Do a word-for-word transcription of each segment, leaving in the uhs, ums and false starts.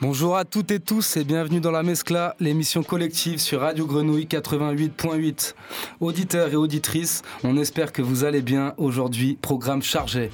Bonjour à toutes et tous et bienvenue dans La Mezcla, l'émission collective sur Radio Grenouille quatre-vingt-huit point huit. Auditeurs et auditrices, on espère que vous allez bien aujourd'hui, programme chargé.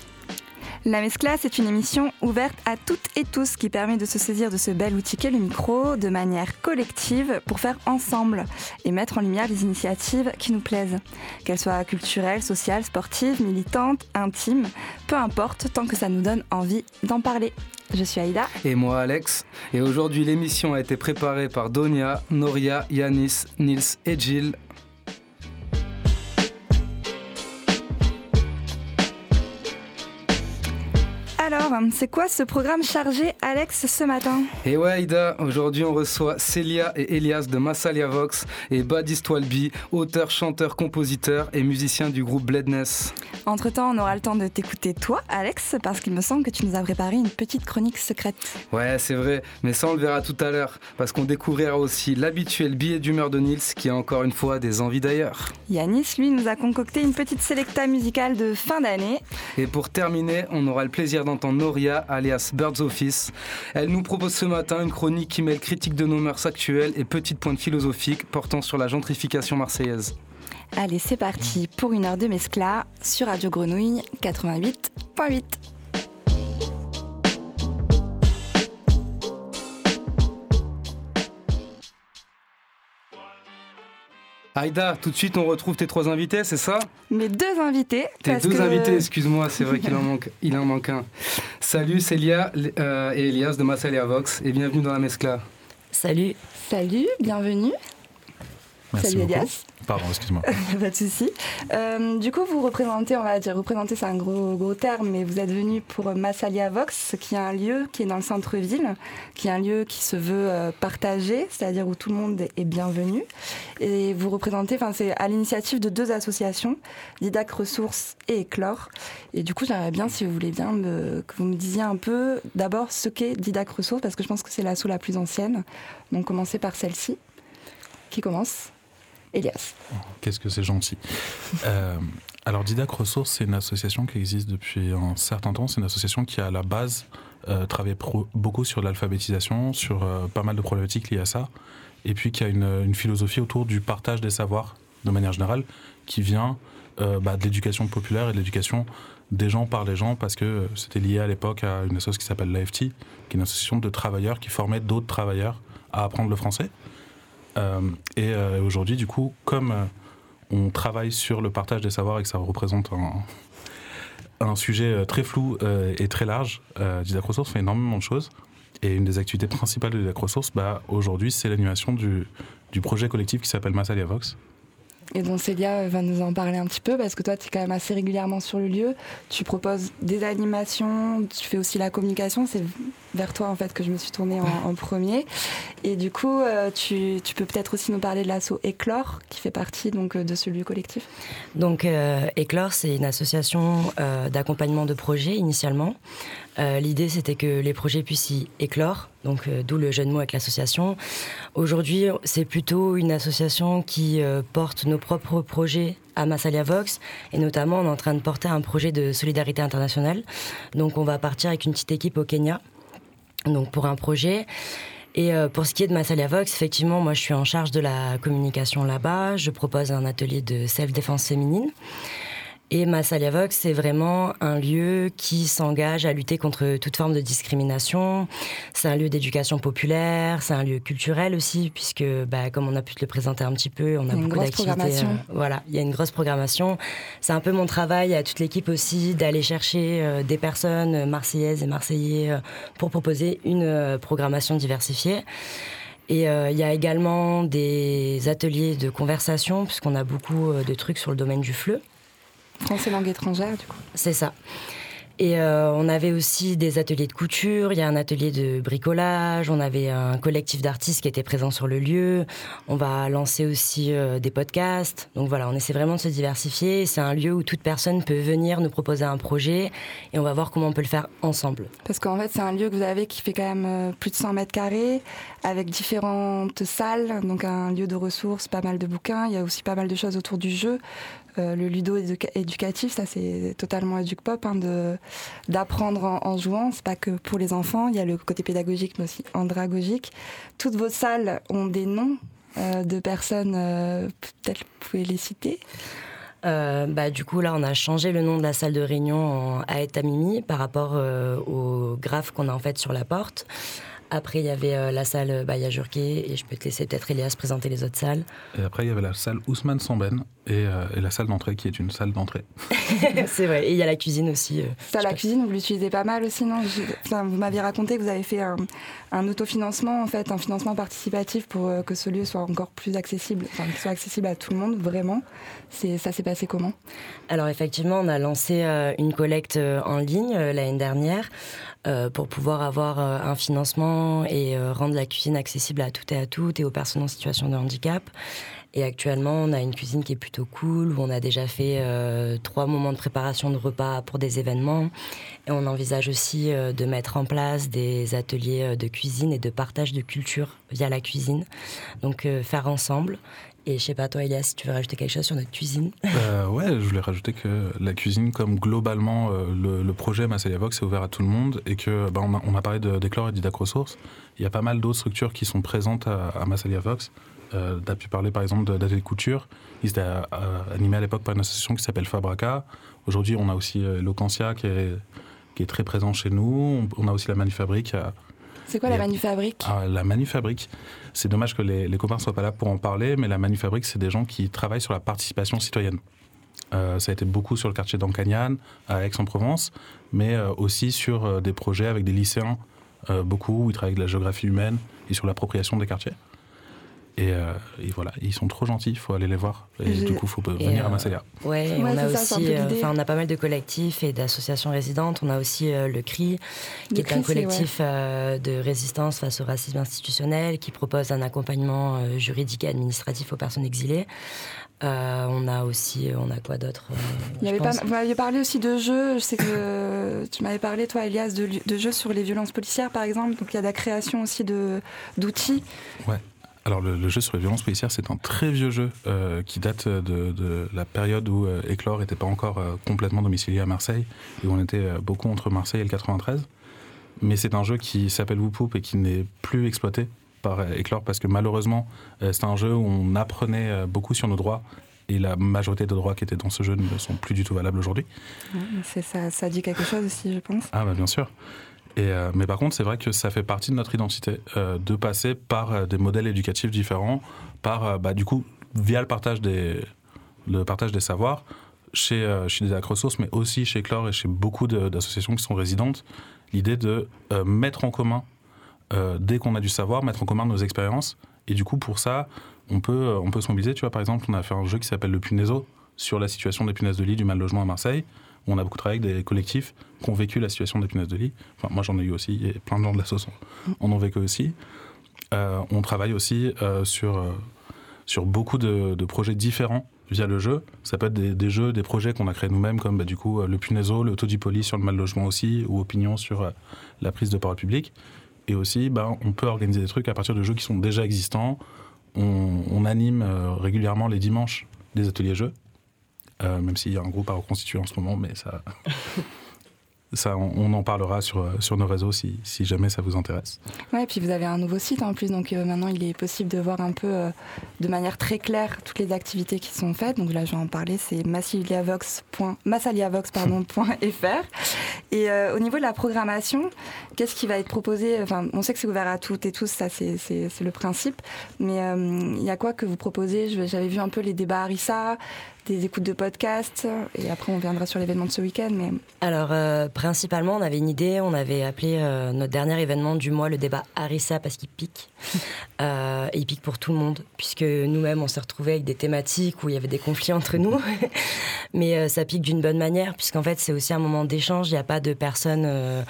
La Mezcla, c'est une émission ouverte à toutes et tous qui permet de se saisir de ce bel outil qu'est le micro de manière collective pour faire ensemble et mettre en lumière les initiatives qui nous plaisent. Qu'elles soient culturelles, sociales, sportives, militantes, intimes, peu importe, tant que ça nous donne envie d'en parler. Je suis Aïda. Et moi Alex. Et aujourd'hui l'émission a été préparée par Donia, Noria, Yanis, Nils et Djil. Alors, c'est quoi ce programme chargé Alex ce matin ? Et ouais Aïda, aujourd'hui on reçoit Célia et Elias de Massalia Vox et Badis Toualbi, auteur, chanteur, compositeur et musicien du groupe Bledness. Entre temps, on aura le temps de t'écouter toi Alex, parce qu'il me semble que tu nous as préparé une petite chronique secrète. Ouais c'est vrai, mais ça on le verra tout à l'heure, parce qu'on découvrira aussi l'habituel billet d'humeur de Nils qui a encore une fois des envies d'ailleurs. Yanis lui nous a concocté une petite sélecta musicale de fin d'année. Et pour terminer, on aura le plaisir d'entendre Noria, alias Bird's Office. Elle nous propose ce matin une chronique qui mêle critique de nos mœurs actuelles et petites pointes philosophiques portant sur la gentrification marseillaise. Allez, c'est parti pour une heure de Mezcla sur Radio Grenouille quatre-vingt-huit point huit. Aïda, tout de suite on retrouve tes trois invités, c'est ça ? Mes deux invités. Tes parce deux que... invités, excuse-moi, c'est vrai qu'il en manque, il en manque un. Salut Célia euh, et Elias de Massalia Vox et bienvenue dans La Mezcla. Salut. Salut, bienvenue. Merci Salut beaucoup. Elias. Pardon, excuse-moi. Pas de souci. Euh, du coup, vous représentez, on va dire représenter, c'est un gros gros terme, mais vous êtes venu pour Massalia Vox, qui est un lieu qui est dans le centre-ville, qui est un lieu qui se veut euh, partagé, c'est-à-dire où tout le monde est bienvenu. Et vous représentez, enfin, c'est à l'initiative de deux associations, Didac Ressources et Eclore. Et du coup, j'aimerais bien, si vous voulez bien, me, que vous me disiez un peu d'abord ce qu'est Didac Ressources, parce que je pense que c'est l'asso la plus ancienne. Donc, commencez par celle-ci. Qui commence ? Elias. Qu'est-ce que c'est gentil. euh, alors Didac Ressources, c'est une association qui existe depuis un certain temps. C'est une association qui, à la base, euh, travaille pro- beaucoup sur l'alphabétisation, sur euh, pas mal de problématiques liées à ça, et puis qui a une, une philosophie autour du partage des savoirs, de manière générale, qui vient euh, bah, de l'éducation populaire et de l'éducation des gens par les gens, parce que euh, c'était lié à l'époque à une association qui s'appelle l'A F T, qui est une association de travailleurs qui formait d'autres travailleurs à apprendre le français. Euh, et euh, aujourd'hui, du coup, comme euh, on travaille sur le partage des savoirs et que ça représente un, un sujet euh, très flou euh, et très large, euh, Didac Ressources fait énormément de choses. Et une des activités principales de Didac Ressources, bah, aujourd'hui, c'est l'animation du, du projet collectif qui s'appelle Massalia Vox. Et donc Célia va nous en parler un petit peu, parce que toi, tu es quand même assez régulièrement sur le lieu. Tu proposes des animations, tu fais aussi la communication. C'est vers toi, en fait, que je me suis tournée en, en premier. Et du coup, euh, tu, tu peux peut-être aussi nous parler de l'asso Eclore, qui fait partie donc, de ce lieu collectif. Donc, euh, Eclore, c'est une association euh, d'accompagnement de projets, initialement. Euh, l'idée, c'était que les projets puissent y éclore, donc euh, d'où le jeu de mots avec l'association. Aujourd'hui, c'est plutôt une association qui euh, porte nos propres projets à Massalia Vox, et notamment, on est en train de porter un projet de solidarité internationale. Donc, on va partir avec une petite équipe au Kenya, donc pour un projet. Et pour ce qui est de Massalia Vox, effectivement, moi je suis en charge de la communication là-bas. Je propose un atelier de self-défense féminine. Et Massalia Vox, c'est vraiment un lieu qui s'engage à lutter contre toute forme de discrimination. C'est un lieu d'éducation populaire, c'est un lieu culturel aussi, puisque bah, comme on a pu te le présenter un petit peu, on a, a beaucoup d'activités. Euh, voilà, il y a une grosse programmation. C'est un peu mon travail à toute l'équipe aussi d'aller chercher euh, des personnes marseillaises et marseillais euh, pour proposer une euh, programmation diversifiée. Et il euh, y a également des ateliers de conversation, puisqu'on a beaucoup euh, de trucs sur le domaine du fleu. Français langue étrangère, du coup. C'est ça. Et euh, on avait aussi des ateliers de couture, il y a un atelier de bricolage, on avait un collectif d'artistes qui était présent sur le lieu, on va lancer aussi euh, des podcasts. Donc voilà, on essaie vraiment de se diversifier. C'est un lieu où toute personne peut venir nous proposer un projet et on va voir comment on peut le faire ensemble. Parce qu'en fait, c'est un lieu que vous avez qui fait quand même plus de cent mètres carrés, avec différentes salles, donc un lieu de ressources, pas mal de bouquins, il y a aussi pas mal de choses autour du jeu. Euh, le ludo-éducatif, ça c'est totalement éduc-pop, hein, de, d'apprendre en, en jouant, c'est pas que pour les enfants, il y a le côté pédagogique mais aussi andragogique. Toutes vos salles ont des noms euh, de personnes, euh, peut-être vous pouvez les citer. Euh, bah, du coup là on a changé le nom de la salle de réunion à Etamimi par rapport euh, au graphe qu'on a en fait sur la porte. Après, il y avait euh, la salle Bayajurke, et je peux te laisser peut-être, Elias, présenter les autres salles. Et après, il y avait la salle Ousmane Samben, et, euh, et la salle d'entrée, qui est une salle d'entrée. C'est vrai, et il y a la cuisine aussi. Euh, ça, la cuisine, vous l'utilisez pas mal aussi, non ? Je... enfin, vous m'aviez raconté que vous avez fait un, un autofinancement, en fait, un financement participatif pour euh, que ce lieu soit encore plus accessible, enfin, qu'il soit accessible à tout le monde, vraiment. C'est... Ça s'est passé comment ? Alors, effectivement, on a lancé euh, une collecte euh, en ligne euh, l'année dernière, euh, pour pouvoir avoir euh, un financement et euh, rendre la cuisine accessible à toutes et à toutes et aux personnes en situation de handicap. Et actuellement, on a une cuisine qui est plutôt cool, où on a déjà fait euh, trois moments de préparation de repas pour des événements. Et on envisage aussi euh, de mettre en place des ateliers euh, de cuisine et de partage de culture via la cuisine. Donc euh, faire ensemble. Et je sais pas, toi Elias, si tu veux rajouter quelque chose sur notre cuisine. euh, Ouais, je voulais rajouter que la cuisine, comme globalement euh, le, le projet Massalia Vox est ouvert à tout le monde et que bah, on, a, on a parlé d'Eclore et Didac Ressources. Il y a pas mal d'autres structures qui sont présentes à, à Massalia Vox. Euh, tu as pu parler par exemple d'ateliers de couture. Ils étaient à, à, animés à l'époque par une association qui s'appelle Fabraca. Aujourd'hui, on a aussi euh, Locancia qui est, qui est très présent chez nous. On, on a aussi la Manufabrique. À, C'est quoi la Manufabrique ? Ah, la Manufabrique, c'est dommage que les, les copains ne soient pas là pour en parler, mais la Manufabrique, c'est des gens qui travaillent sur la participation citoyenne. Euh, ça a été beaucoup sur le quartier d'Ancagnane, à Aix-en-Provence, mais euh, aussi sur euh, des projets avec des lycéens, euh, beaucoup, où ils travaillent avec de la géographie humaine et sur l'appropriation des quartiers. Et, euh, et voilà, ils sont trop gentils, il faut aller les voir. Et Je... du coup, il faut venir euh... à Massalia. Ouais, ouais, on a aussi, enfin, euh, on a pas mal de collectifs et d'associations résidentes. On a aussi euh, le C R I, qui le est C R I, un collectif ouais. euh, de résistance face au racisme institutionnel, qui propose un accompagnement euh, juridique et administratif aux personnes exilées. Euh, on a aussi, on a quoi d'autre euh, Il y avait pas, Vous m'aviez parlé aussi de jeux. Je sais que tu m'avais parlé, toi, Elias, de, de jeux sur les violences policières, par exemple. Donc il y a la création aussi de d'outils. Ouais. Alors le, le jeu sur les violences policières, c'est un très vieux jeu euh, qui date de, de la période où euh, Eclore n'était pas encore euh, complètement domicilié à Marseille et où on était euh, beaucoup entre Marseille et le quatre-vingt-treize. Mais c'est un jeu qui s'appelle Woupoup et qui n'est plus exploité par euh, Eclore parce que malheureusement, euh, c'est un jeu où on apprenait euh, beaucoup sur nos droits et la majorité des droits qui étaient dans ce jeu ne sont plus du tout valables aujourd'hui. Ouais, c'est ça, ça dit quelque chose aussi, je pense. Ah bah bien sûr. Et euh, mais par contre, c'est vrai que ça fait partie de notre identité, euh, de passer par euh, des modèles éducatifs différents, par, euh, bah, du coup, via le partage des, le partage des savoirs, chez, euh, chez Didac Ressources, mais aussi chez Eclore et chez beaucoup de, d'associations qui sont résidentes, l'idée de euh, mettre en commun, euh, dès qu'on a du savoir, mettre en commun nos expériences. Et du coup, pour ça, on peut, on peut se mobiliser. Tu vois, par exemple, on a fait un jeu qui s'appelle le Puneso, sur la situation des punaises de lit, du mal logement à Marseille. On a beaucoup travaillé avec des collectifs qui ont vécu la situation des punaises de lit. Enfin, moi, j'en ai eu aussi, et plein de gens de la sauce en ont vécu aussi. Euh, on travaille aussi euh, sur, euh, sur beaucoup de, de projets différents via le jeu. Ça peut être des, des jeux, des projets qu'on a créés nous-mêmes, comme bah, du coup, le Puneso, le Taudipoli sur le mal logement aussi, ou Opinion sur euh, la prise de parole publique. Et aussi, bah, on peut organiser des trucs à partir de jeux qui sont déjà existants. On, on anime euh, régulièrement les dimanches des ateliers jeux. Euh, même s'il y a un groupe à reconstituer en ce moment, mais ça, ça on, on en parlera sur, sur nos réseaux si, si jamais ça vous intéresse. Ouais, et puis vous avez un nouveau site en plus, donc euh, maintenant il est possible de voir un peu euh, de manière très claire toutes les activités qui sont faites. Donc là, je vais en parler, c'est massaliavox point fr. Et euh, au niveau de la programmation, qu'est-ce qui va être proposé ? Enfin, on sait que c'est ouvert à toutes et tous, ça c'est, c'est, c'est le principe, mais euh, il y a quoi que vous proposez ? Je, j'avais vu un peu les débats Harissa, des écoutes de podcasts, et après on viendra sur l'événement de ce week-end. Mais... Alors, euh, principalement, on avait une idée, on avait appelé euh, notre dernier événement du mois le débat Harissa, parce qu'il pique, euh, et il pique pour tout le monde, puisque nous-mêmes, on s'est retrouvés avec des thématiques où il y avait des conflits entre nous, mais euh, ça pique d'une bonne manière, puisqu'en fait, c'est aussi un moment d'échange, il n'y a pas pas de personnes euh,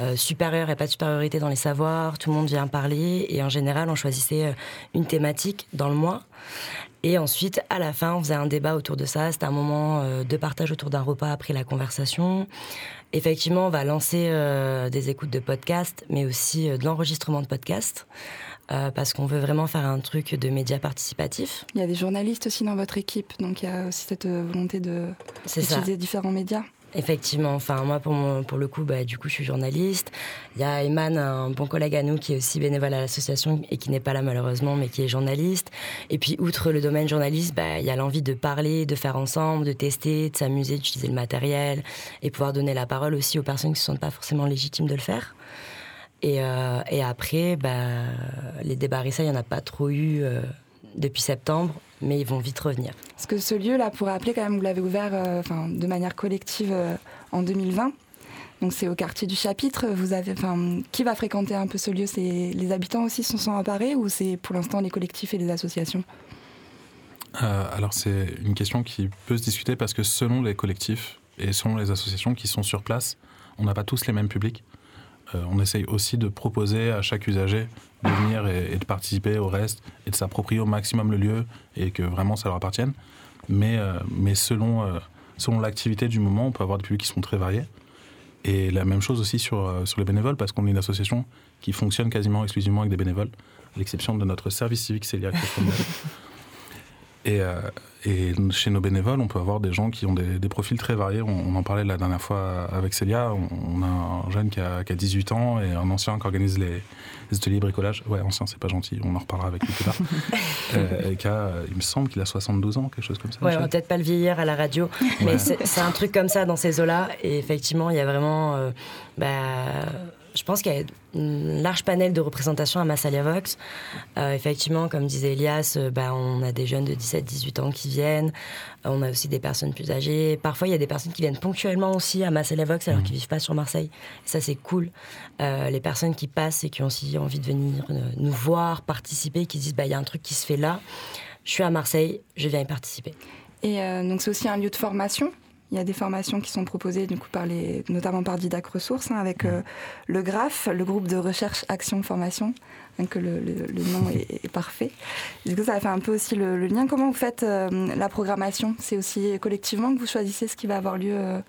euh, supérieures et pas de supériorité dans les savoirs. Tout le monde vient parler et en général, on choisissait une thématique dans le mois. Et ensuite, à la fin, on faisait un débat autour de ça. C'était un moment euh, de partage autour d'un repas après la conversation. Effectivement, on va lancer euh, des écoutes de podcasts, mais aussi euh, de l'enregistrement de podcasts, euh, parce qu'on veut vraiment faire un truc de média participatif. Il y a des journalistes aussi dans votre équipe, donc il y a aussi cette volonté de C'est d'utiliser ça. Différents médias. Effectivement, enfin moi pour, mon, pour le coup, bah, du coup je suis journaliste. Il y a Eman, un bon collègue à nous qui est aussi bénévole à l'association et qui n'est pas là malheureusement, mais qui est journaliste. Et puis outre le domaine journaliste, bah, il y a l'envie de parler, de faire ensemble, de tester, de s'amuser, d'utiliser le matériel et pouvoir donner la parole aussi aux personnes qui ne se sentent pas forcément légitimes de le faire. Et, euh, et après, bah, les débats Rissa, il n'y en a pas trop eu euh, depuis septembre. Mais ils vont vite revenir. Parce que ce lieu-là, pour rappeler quand même, vous l'avez ouvert euh, enfin, de manière collective euh, en deux mille vingt. Donc c'est au quartier du Chapitre. Vous avez, enfin, qui va fréquenter un peu ce lieu ? C'est, les habitants aussi s'en sont emparés ou c'est pour l'instant les collectifs et les associations ? euh, Alors c'est une question qui peut se discuter parce que selon les collectifs et selon les associations qui sont sur place, on n'a pas tous les mêmes publics. Euh, on essaye aussi de proposer à chaque usager de venir et, et de participer au reste et de s'approprier au maximum le lieu et que vraiment ça leur appartienne. Mais, euh, mais selon, euh, selon l'activité du moment, on peut avoir des publics qui sont très variés. Et la même chose aussi sur, euh, sur les bénévoles, parce qu'on est une association qui fonctionne quasiment exclusivement avec des bénévoles, à l'exception de notre service civique Célia. et, euh, et chez nos bénévoles, on peut avoir des gens qui ont des, des profils très variés. On, on en parlait la dernière fois avec Célia. On, on a un jeune qui a, qui a dix-huit ans et un ancien qui organise les... les ateliers bricolage, ouais, ancien, c'est pas gentil, on en reparlera avec lui plus tard. euh, Eka, il me semble qu'il a soixante-douze ans, quelque chose comme ça. Ouais, on va peut-être pas le vieillir à la radio, mais ouais. c'est, c'est un truc comme ça dans ces eaux-là. Et effectivement, il y a vraiment. Euh, bah, je pense qu'il y a un large panel de représentations à Massalia Vox. Euh, effectivement, comme disait Elias, euh, bah, on a des jeunes de dix-sept à dix-huit ans qui viennent. Euh, on a aussi des personnes plus âgées. Parfois, il y a des personnes qui viennent ponctuellement aussi à Massalia Vox alors mmh. qu'ils ne vivent pas sur Marseille. Et ça, c'est cool. Euh, les personnes qui passent et qui ont aussi envie de venir euh, nous voir, participer, qui disent bah, « il y a un truc qui se fait là, je suis à Marseille, je viens y participer ». Et euh, donc, c'est aussi un lieu de formation ? Il y a des formations qui sont proposées, du coup, par les, notamment par Didac Ressources, hein, avec euh, le GRAF, le groupe de recherche, action, formation, hein, que le, le, le nom est, est parfait. Du coup, ça fait un peu aussi le, le lien. Comment vous faites euh, la programmation ? C'est aussi collectivement que vous choisissez ce qui va avoir lieu euh,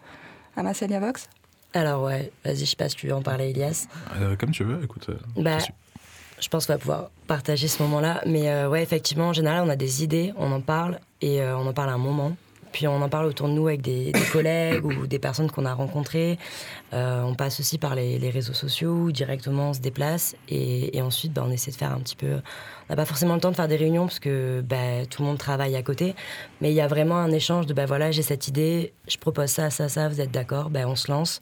à Massalia Vox ? Alors ouais, vas-y, je sais pas si tu veux en parler, Elias. Euh, comme tu veux, écoute. Euh, bah, je pense qu'on va pouvoir partager ce moment-là. Mais euh, ouais, effectivement, en général, on a des idées, on en parle, et euh, on en parle à un moment. Puis on en parle autour de nous avec des, des collègues ou des personnes qu'on a rencontrées. Euh, on passe aussi par les, les réseaux sociaux où directement on se déplace. Et, et ensuite, bah, on essaie de faire un petit peu... On n'a pas forcément le temps de faire des réunions parce que bah, tout le monde travaille à côté. Mais il y a vraiment un échange de bah, « voilà, j'ai cette idée, je propose ça, ça, ça, vous êtes d'accord bah, ?» On se lance.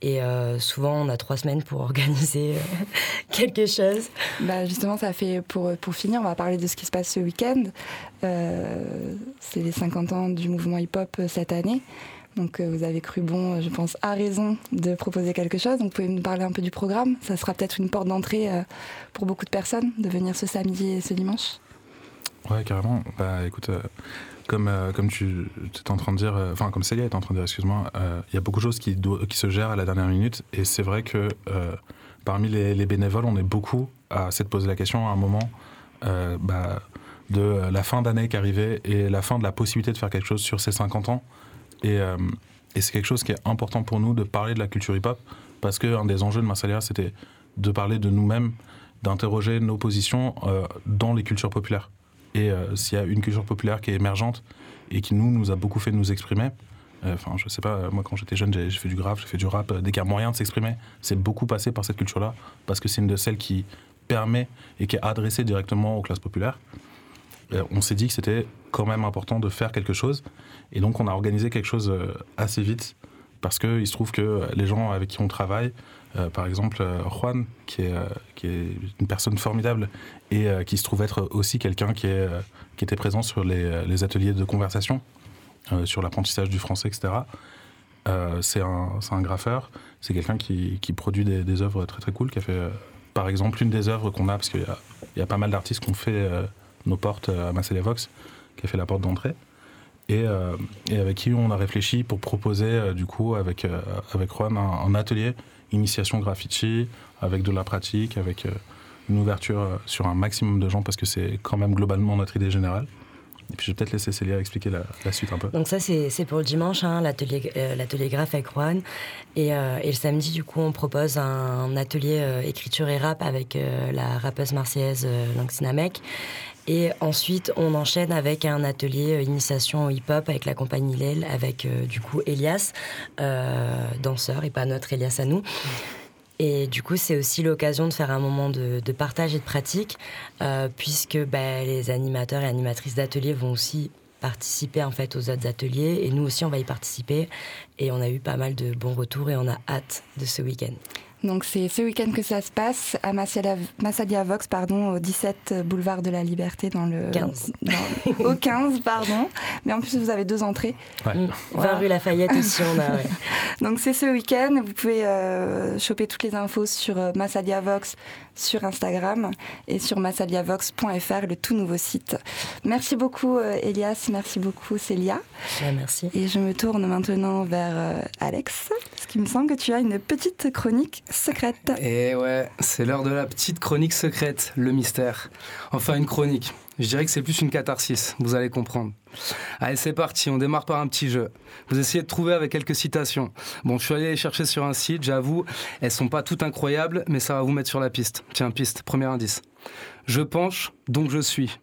Et euh, souvent, on a trois semaines pour organiser euh, quelque chose. Bah justement, ça fait pour, pour finir, on va parler de ce qui se passe ce week-end. Euh, c'est les cinquante ans du mouvement hip-hop cette année. Donc euh, vous avez cru bon, je pense, à raison de proposer quelque chose. Donc vous pouvez nous parler un peu du programme. Ça sera peut-être une porte d'entrée euh, pour beaucoup de personnes de venir ce samedi et ce dimanche. Ouais, carrément. Bah écoute... Euh... Comme, euh, comme tu es en train de dire, enfin euh, comme Célia est en train de dire, excuse-moi, il euh, y a beaucoup de choses qui, do- qui se gèrent à la dernière minute et c'est vrai que euh, parmi les, les bénévoles, on est beaucoup à se poser la question à un moment euh, bah, de la fin d'année qui arrivait et la fin de la possibilité de faire quelque chose sur ces cinquante ans. Et, euh, et c'est quelque chose qui est important pour nous de parler de la culture hip-hop parce qu'un des enjeux de Massalia, c'était de parler de nous-mêmes, d'interroger nos positions euh, dans les cultures populaires. Et euh, s'il y a une culture populaire qui est émergente et qui nous, nous a beaucoup fait nous exprimer, enfin euh, je sais pas, moi quand j'étais jeune j'ai, j'ai fait du graphe, j'ai fait du rap, euh, dès qu'il y a moyen de s'exprimer, c'est beaucoup passé par cette culture-là, parce que c'est une de celles qui permet et qui est adressée directement aux classes populaires. Euh, on s'est dit que c'était quand même important de faire quelque chose, et donc on a organisé quelque chose euh, assez vite, parce qu'il se trouve que les gens avec qui on travaille, Euh, par exemple, euh, Juan, qui est, euh, qui est une personne formidable et euh, qui se trouve être aussi quelqu'un qui, est, euh, qui était présent sur les, les ateliers de conversation, euh, sur l'apprentissage du français, et cetera. Euh, c'est, un, c'est un graffeur, c'est quelqu'un qui, qui produit des, des œuvres très très cool, qui a fait, euh, par exemple, une des œuvres qu'on a, parce qu'il y a, il y a pas mal d'artistes qui ont fait euh, nos portes à Massalia Vox, qui a fait la porte d'entrée. et, euh, et avec qui on a réfléchi pour proposer euh, du coup avec, euh, avec Juan un, un atelier initiation graffiti avec de la pratique, avec euh, une ouverture euh, sur un maximum de gens parce que c'est quand même globalement notre idée générale. Et puis je vais peut-être laisser Célia expliquer la, la suite un peu. Donc ça c'est, c'est pour le dimanche, hein, l'atelier, euh, l'atelier graphe avec Juan. Et, euh, et le samedi du coup on propose un, un atelier euh, écriture et rap avec euh, la rappeuse marseillaise euh, Langsinamec. Et ensuite on enchaîne avec un atelier euh, initiation au hip-hop avec la compagnie Lel, avec euh, du coup Elias, euh, danseur et pas notre Elias à nous. Et du coup, c'est aussi l'occasion de faire un moment de, de partage et de pratique, euh, puisque bah, les animateurs et animatrices d'ateliers vont aussi participer en fait aux autres ateliers, et nous aussi, on va y participer. Et on a eu pas mal de bons retours, et on a hâte de ce week-end. Donc c'est ce week-end que ça se passe à Massalia, Massalia Vox, pardon, au dix-sept boulevard de la Liberté, dans le quinze. Dans, au quinze, pardon. Mais en plus vous avez deux entrées. Ouais. Mmh. Voilà. vingt rue Lafayette aussi on a. Ouais. Donc c'est ce week-end. Vous pouvez euh, choper toutes les infos sur Massalia Vox sur Instagram et sur massalia vox point f r, le tout nouveau site. Merci beaucoup euh, Elias, merci beaucoup Célia. Ouais, merci. Et je me tourne maintenant vers euh, Alex, parce qu'il me semble que tu as une petite chronique secrète. Et ouais, c'est l'heure de la petite chronique secrète, le mystère. Enfin une chronique, je dirais que c'est plus une catharsis, vous allez comprendre. Allez c'est parti, on démarre par un petit jeu. Vous essayez de trouver avec quelques citations. Bon, je suis allé les chercher sur un site, j'avoue, elles sont pas toutes incroyables, mais ça va vous mettre sur la piste. Tiens, piste, premier indice. Je penche, donc je suis.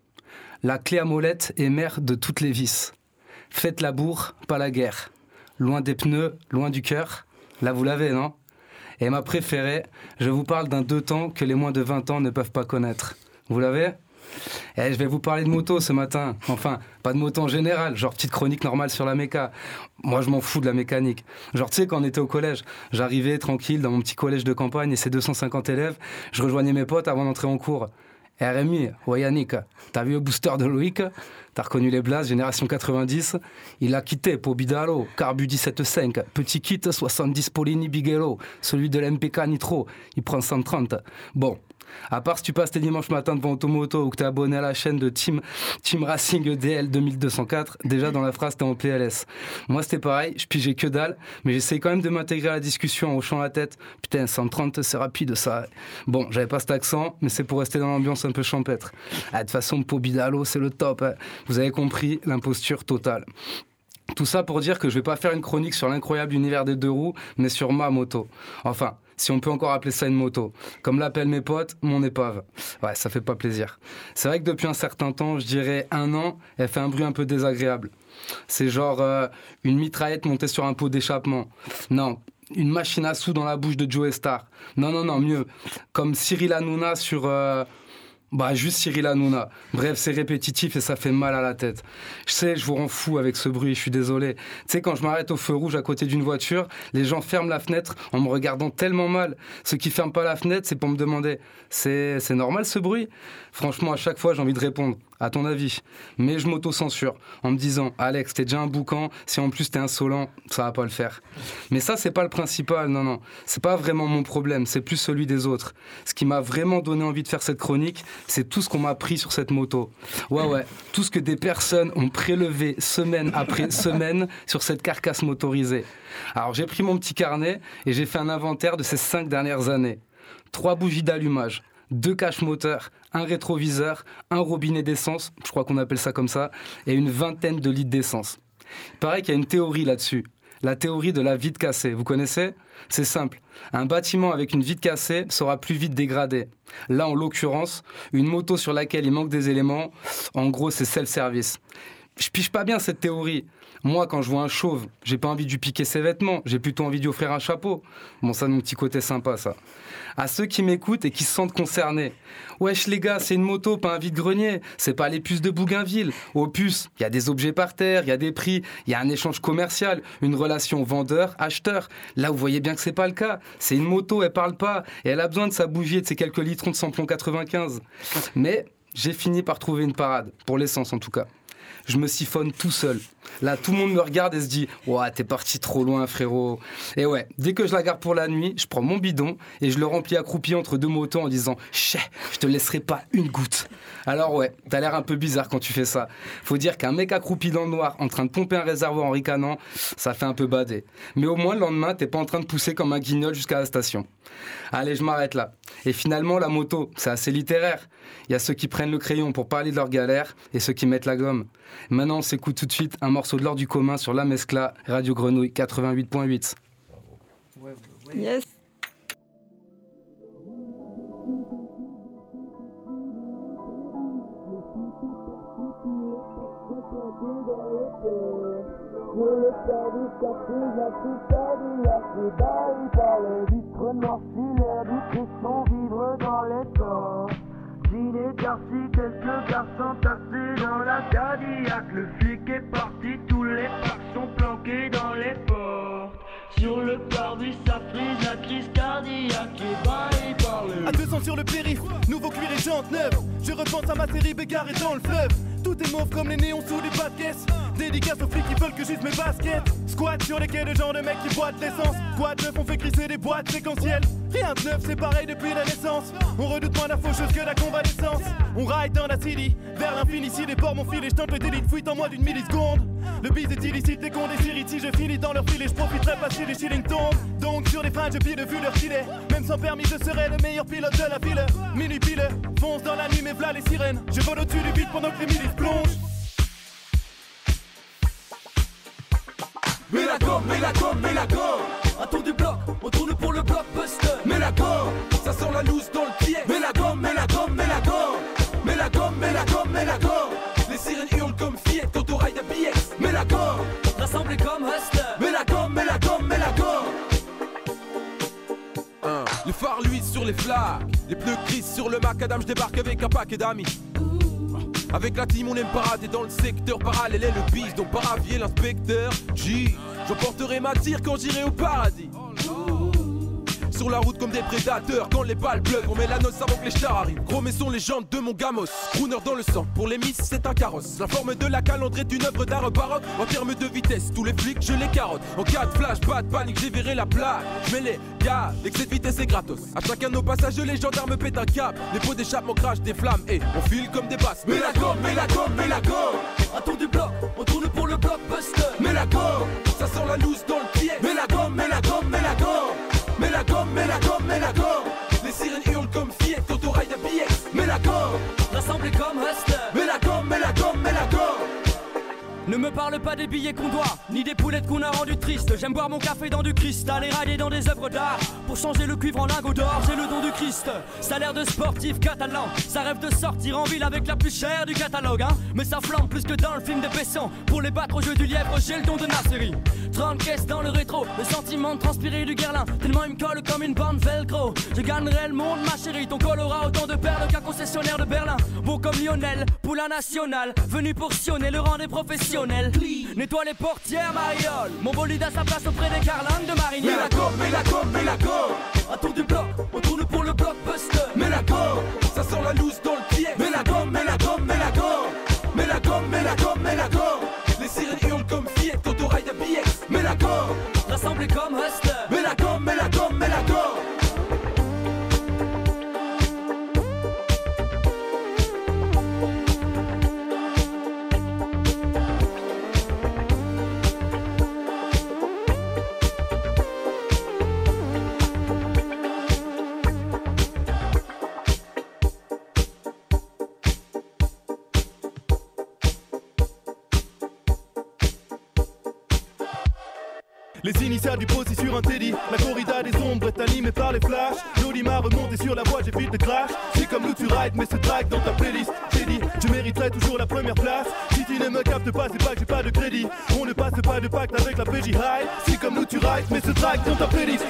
La clé à molette est mère de toutes les vices. Faites la bourre, pas la guerre. Loin des pneus, loin du cœur. Là vous l'avez, non ? Et ma préférée, je vous parle d'un deux temps que les moins de vingt ans ne peuvent pas connaître. Vous l'avez ? Et je vais vous parler de moto ce matin. Enfin, pas de moto en général, genre petite chronique normale sur la méca. Moi, je m'en fous de la mécanique. Genre, tu sais, quand on était au collège, j'arrivais tranquille dans mon petit collège de campagne et ses deux cent cinquante élèves, je rejoignais mes potes avant d'entrer en cours. R M I, Yannick, t'as vu le booster de Loïc ? T'as reconnu les blases, génération quatre-vingt-dix. Il a quitté pour Bidalo, Carbu dix-sept virgule cinq, petit kit soixante-dix Polini Bigello, celui de l'M P K Nitro, il prend cent trente. Bon, à part si tu passes tes dimanches matins devant Automoto ou que t'es abonné à la chaîne de Team, Team Racing E D L deux mille deux cent quatre, déjà dans la phrase t'es en P L S. Moi c'était pareil, je pigeais que dalle, mais j'essayais quand même de m'intégrer à la discussion en hochant la tête. Putain, cent trente c'est rapide ça. Bon, j'avais pas cet accent, mais c'est pour rester dans l'ambiance un peu champêtre. De toute façon, pour Bidalo c'est le top, hein. Vous avez compris, l'imposture totale. Tout ça pour dire que je vais pas faire une chronique sur l'incroyable univers des deux roues, mais sur ma moto. Enfin, si on peut encore appeler ça une moto. Comme l'appellent mes potes, mon épave. Ouais, ça fait pas plaisir. C'est vrai que depuis un certain temps, je dirais un an, elle fait un bruit un peu désagréable. C'est genre euh, une mitraillette montée sur un pot d'échappement. Non, une machine à sous dans la bouche de Joe Star. Non, non, non, mieux. Comme Cyril Hanouna sur... Euh, Bah juste Cyril Hanouna. Bref, c'est répétitif et ça fait mal à la tête. Je sais, je vous rends fou avec ce bruit, je suis désolé. Tu sais, quand je m'arrête au feu rouge à côté d'une voiture, les gens ferment la fenêtre en me regardant tellement mal. Ceux qui ferment pas la fenêtre, c'est pour me demander « C'est c'est normal ce bruit ?» Franchement, à chaque fois, j'ai envie de répondre « À ton avis ?» Mais je m'auto-censure en me disant « Alex, t'es déjà un boucan, si en plus t'es insolent, ça va pas le faire. » Mais ça, c'est pas le principal, non, non. C'est pas vraiment mon problème, c'est plus celui des autres. Ce qui m'a vraiment donné envie de faire cette chronique, c'est tout ce qu'on m'a appris sur cette moto. Ouais, ouais, tout ce que des personnes ont prélevé semaine après semaine sur cette carcasse motorisée. Alors j'ai pris mon petit carnet et j'ai fait un inventaire de ces cinq dernières années. Trois bougies d'allumage, deux caches moteurs, un rétroviseur, un robinet d'essence, je crois qu'on appelle ça comme ça, et une vingtaine de litres d'essence. Il paraît qu'il y a une théorie là-dessus. La théorie de la vitre cassée, vous connaissez ? C'est simple, un bâtiment avec une vitre cassée sera plus vite dégradé. Là, en l'occurrence, une moto sur laquelle il manque des éléments, en gros, c'est self-service. Je pige pas bien cette théorie. Moi, quand je vois un chauve, j'ai pas envie de lui piquer ses vêtements, j'ai plutôt envie de lui offrir un chapeau. Bon, ça, mon petit côté sympa, ça. À ceux qui m'écoutent et qui se sentent concernés. Wesh, les gars, c'est une moto, pas un vide-grenier. C'est pas les puces de Bougainville. Aux puces, il y a des objets par terre, il y a des prix, il y a un échange commercial, une relation vendeur-acheteur. Là, vous voyez bien que c'est pas le cas. C'est une moto, elle parle pas, et elle a besoin de sa bougie et de ses quelques litrons de samplon quatre-vingt-quinze. Mais j'ai fini par trouver une parade, pour l'essence en tout cas. je me siphonne tout seul. Là, tout le monde me regarde et se dit « Ouah, t'es parti trop loin, frérot !» Et ouais, dès que je la garde pour la nuit, je prends mon bidon et je le remplis accroupi entre deux motos en disant « Chais, je te laisserai pas une goutte !» Alors ouais, t'as l'air un peu bizarre quand tu fais ça. Faut dire qu'un mec accroupi dans le noir, en train de pomper un réservoir en ricanant, ça fait un peu badé. Mais au moins, le lendemain, t'es pas en train de pousser comme un guignol jusqu'à la station. Allez, je m'arrête là. Et finalement, la moto, c'est assez littéraire. Il y a ceux qui prennent le crayon pour parler de leur galère et ceux qui mettent la gomme. Maintenant, on s'écoute tout de suite un morceau de l'or du commun sur La Mezcla, Radio Grenouille quatre-vingt-huit point huit. Yes. Garci, quelques garçons tassés dans la Cadillac. Le flic est parti, tous les parcs sont planqués dans les portes. Sur le parvis, ça frise la crise cardiaque. Et bah, il parle. À deux ans sur le périph', nouveau cuir et jantes neuves. Je repense à ma série Bégarée dans le fleuve. Tout est mauve comme les néons sous les pas de caisse. Dédicace aux flics qui veulent que j'use mes baskets. Squat sur les quais de genre de mecs qui boitent l'essence. Quoi de neuf, on fait crisser des boîtes séquentielles. Rien de neuf, c'est pareil depuis la naissance. On redoute moins la faucheuse que la convalescence. On ride dans la city, vers l'infini. Si les ports m'ont filé, je tente le délit de fuite en moins d'une milliseconde. Le bise est illicite, les cons des irritis. Je finis dans leur filet, je profiterai pas si les shillings tombent. Donc sur les freins, je pile vu leur filet. Même sans permis, je serai le meilleur pilote de la ville. Minuit pile, fonce dans la nuit, mais v'là les sirènes. Je vole au-dessus du vide pendant que les milices plongent. Mets la gomme, mets la gomme, mets la gomme. Un tour du bloc, on tourne pour le blockbuster. Mets la gomme, ça sent la loose dans le pied. Mets la gomme, mets la gomme, mets la gomme. Mets la gomme, mets la gomme, mets la gomme. Les sirènes hurlent comme fillettes quand on ride à B X. Mets la gomme, rassemblés comme Hustler. Mets la gomme, mets la gomme, mets la gomme. Les phares luisent sur les flaques. Les pneus crissent sur le macadam. Je débarque avec un paquet d'amis. Avec la team on aime parader dans le secteur parallèle et le bis. Donc paravier l'inspecteur J. J'emporterai ma tire quand j'irai au paradis. Sur la route comme des prédateurs, quand les balles pleuvent, on met la noce avant que les chars arrivent. Gros mais sont les jantes de mon gamos, crooner dans le sang, pour les miss c'est un carrosse. La forme de la calandre est une œuvre d'art baroque. En termes de vitesse, tous les flics je les carotte. En cas de flash, pas de panique, j'ai viré la plaque. J'mets les gars, l'excès de vitesse est gratos. À chacun de nos passages, les gendarmes pètent un cap. Les pots d'échappement crachent des flammes et on file comme des basses. Mets la gomme, mets la gomme, mets la gomme. Un tour du bloc, on tourne pour le blockbuster. Mets la gomme, ça sent la loose dans le pied. Mets la gomme, mets la gomme, mets la gomme. Mets la gomme, mets la gomme, mets la gomme. Les sirènes hurlent comme fillettes quand on ride à B X. Mets la gomme, rassemblés comme Hustler. Mets la gomme, mets la gomme, mets la gomme. Ne me parle pas des billets qu'on doit, ni des poulettes qu'on a rendues tristes. J'aime boire mon café dans du cristal et rider dans des œuvres d'art. Pour changer le cuivre en lingot d'or, j'ai le don du Christ. Ça a l'air de sportif catalan, ça rêve de sortir en ville avec la plus chère du catalogue, hein. Mais ça flambe plus que dans le film de Besson. Pour les battre au jeu du lièvre, j'ai le don de Nasseri. trente caisses dans le rétro, le sentiment de transpirer du Guerlain. Tellement il me colle comme une bande velcro. Je gagnerai le monde, ma chérie, ton col aura autant de perles qu'un concessionnaire de Berlin. Bon comme Lionel, poulain national, venu pour sionner le rang des professionnels. Nettoie les portières, mariole. Mon bolide à sa place auprès des carlingues de Marignan. Mets la gomme, mets la gomme, mets la gomme. Un tour du bloc, on tourne pour le blockbuster. Mets la gomme, ça sent la loose dans le pied. Mets la gomme, mets la gomme, mets la gomme. Mets la gomme, mets la gomme, mets la gomme. Les sirènes hurlent comme fillettes quand on ride à B X. Mets la gomme, rassemblés comme Hustler. Mets la gomme, mets la gomme, mets la gomme. Les initiales du posé sur un teddy. La corrida des ombres est animée par les flashs. L'olima remontée sur la voie, j'évite les crashs. C'est comme l'où tu rides, mais ce track dans ta playlist. J'ai dit, je mériterai toujours la première place. Si tu ne me captes pas, c'est pas que j'ai pas de crédit. On ne passe pas de pacte avec la P J High. C'est comme l'où tu rides, mais ce track dans ta playlist.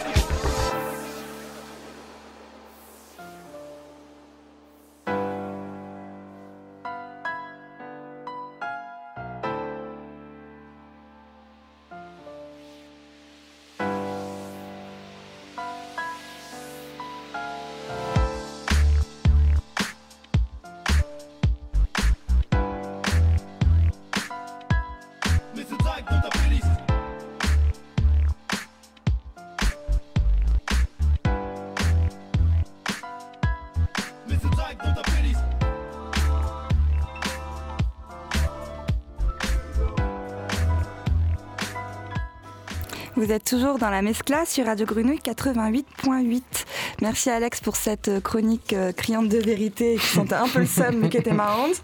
Vous êtes toujours dans La Mezcla sur Radio Grenouille quatre-vingt-huit point huit. Merci Alex pour cette chronique criante de vérité qui sentait un peu le seum mais qui était marrante.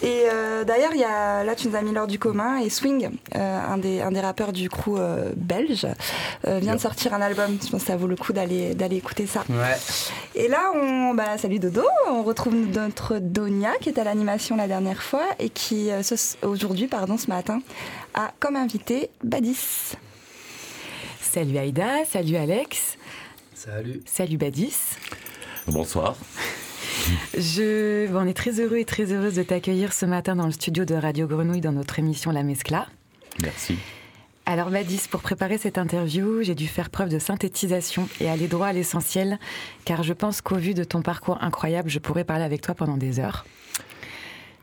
Et euh, d'ailleurs, il y a, là tu nous as mis L'Or du commun et Swing, euh, un, des, un des rappeurs du crew euh, belge, euh, vient de sortir un album. Je pense que ça vaut le coup d'aller, d'aller écouter ça. Ouais. Et là, on, bah, salut Dodo, on retrouve notre Donia qui était à l'animation la dernière fois et qui euh, ce, aujourd'hui, pardon, ce matin, a comme invité Badis. Salut Aïda, salut Alex. Salut. Salut Badis. Bonsoir. Je, on est très heureux et très heureuse de t'accueillir ce matin dans le studio de Radio Grenouille dans notre émission La Mezcla. Merci. Alors Badis, pour préparer cette interview, j'ai dû faire preuve de synthétisation et aller droit à l'essentiel, car je pense qu'au vu de ton parcours incroyable, je pourrais parler avec toi pendant des heures.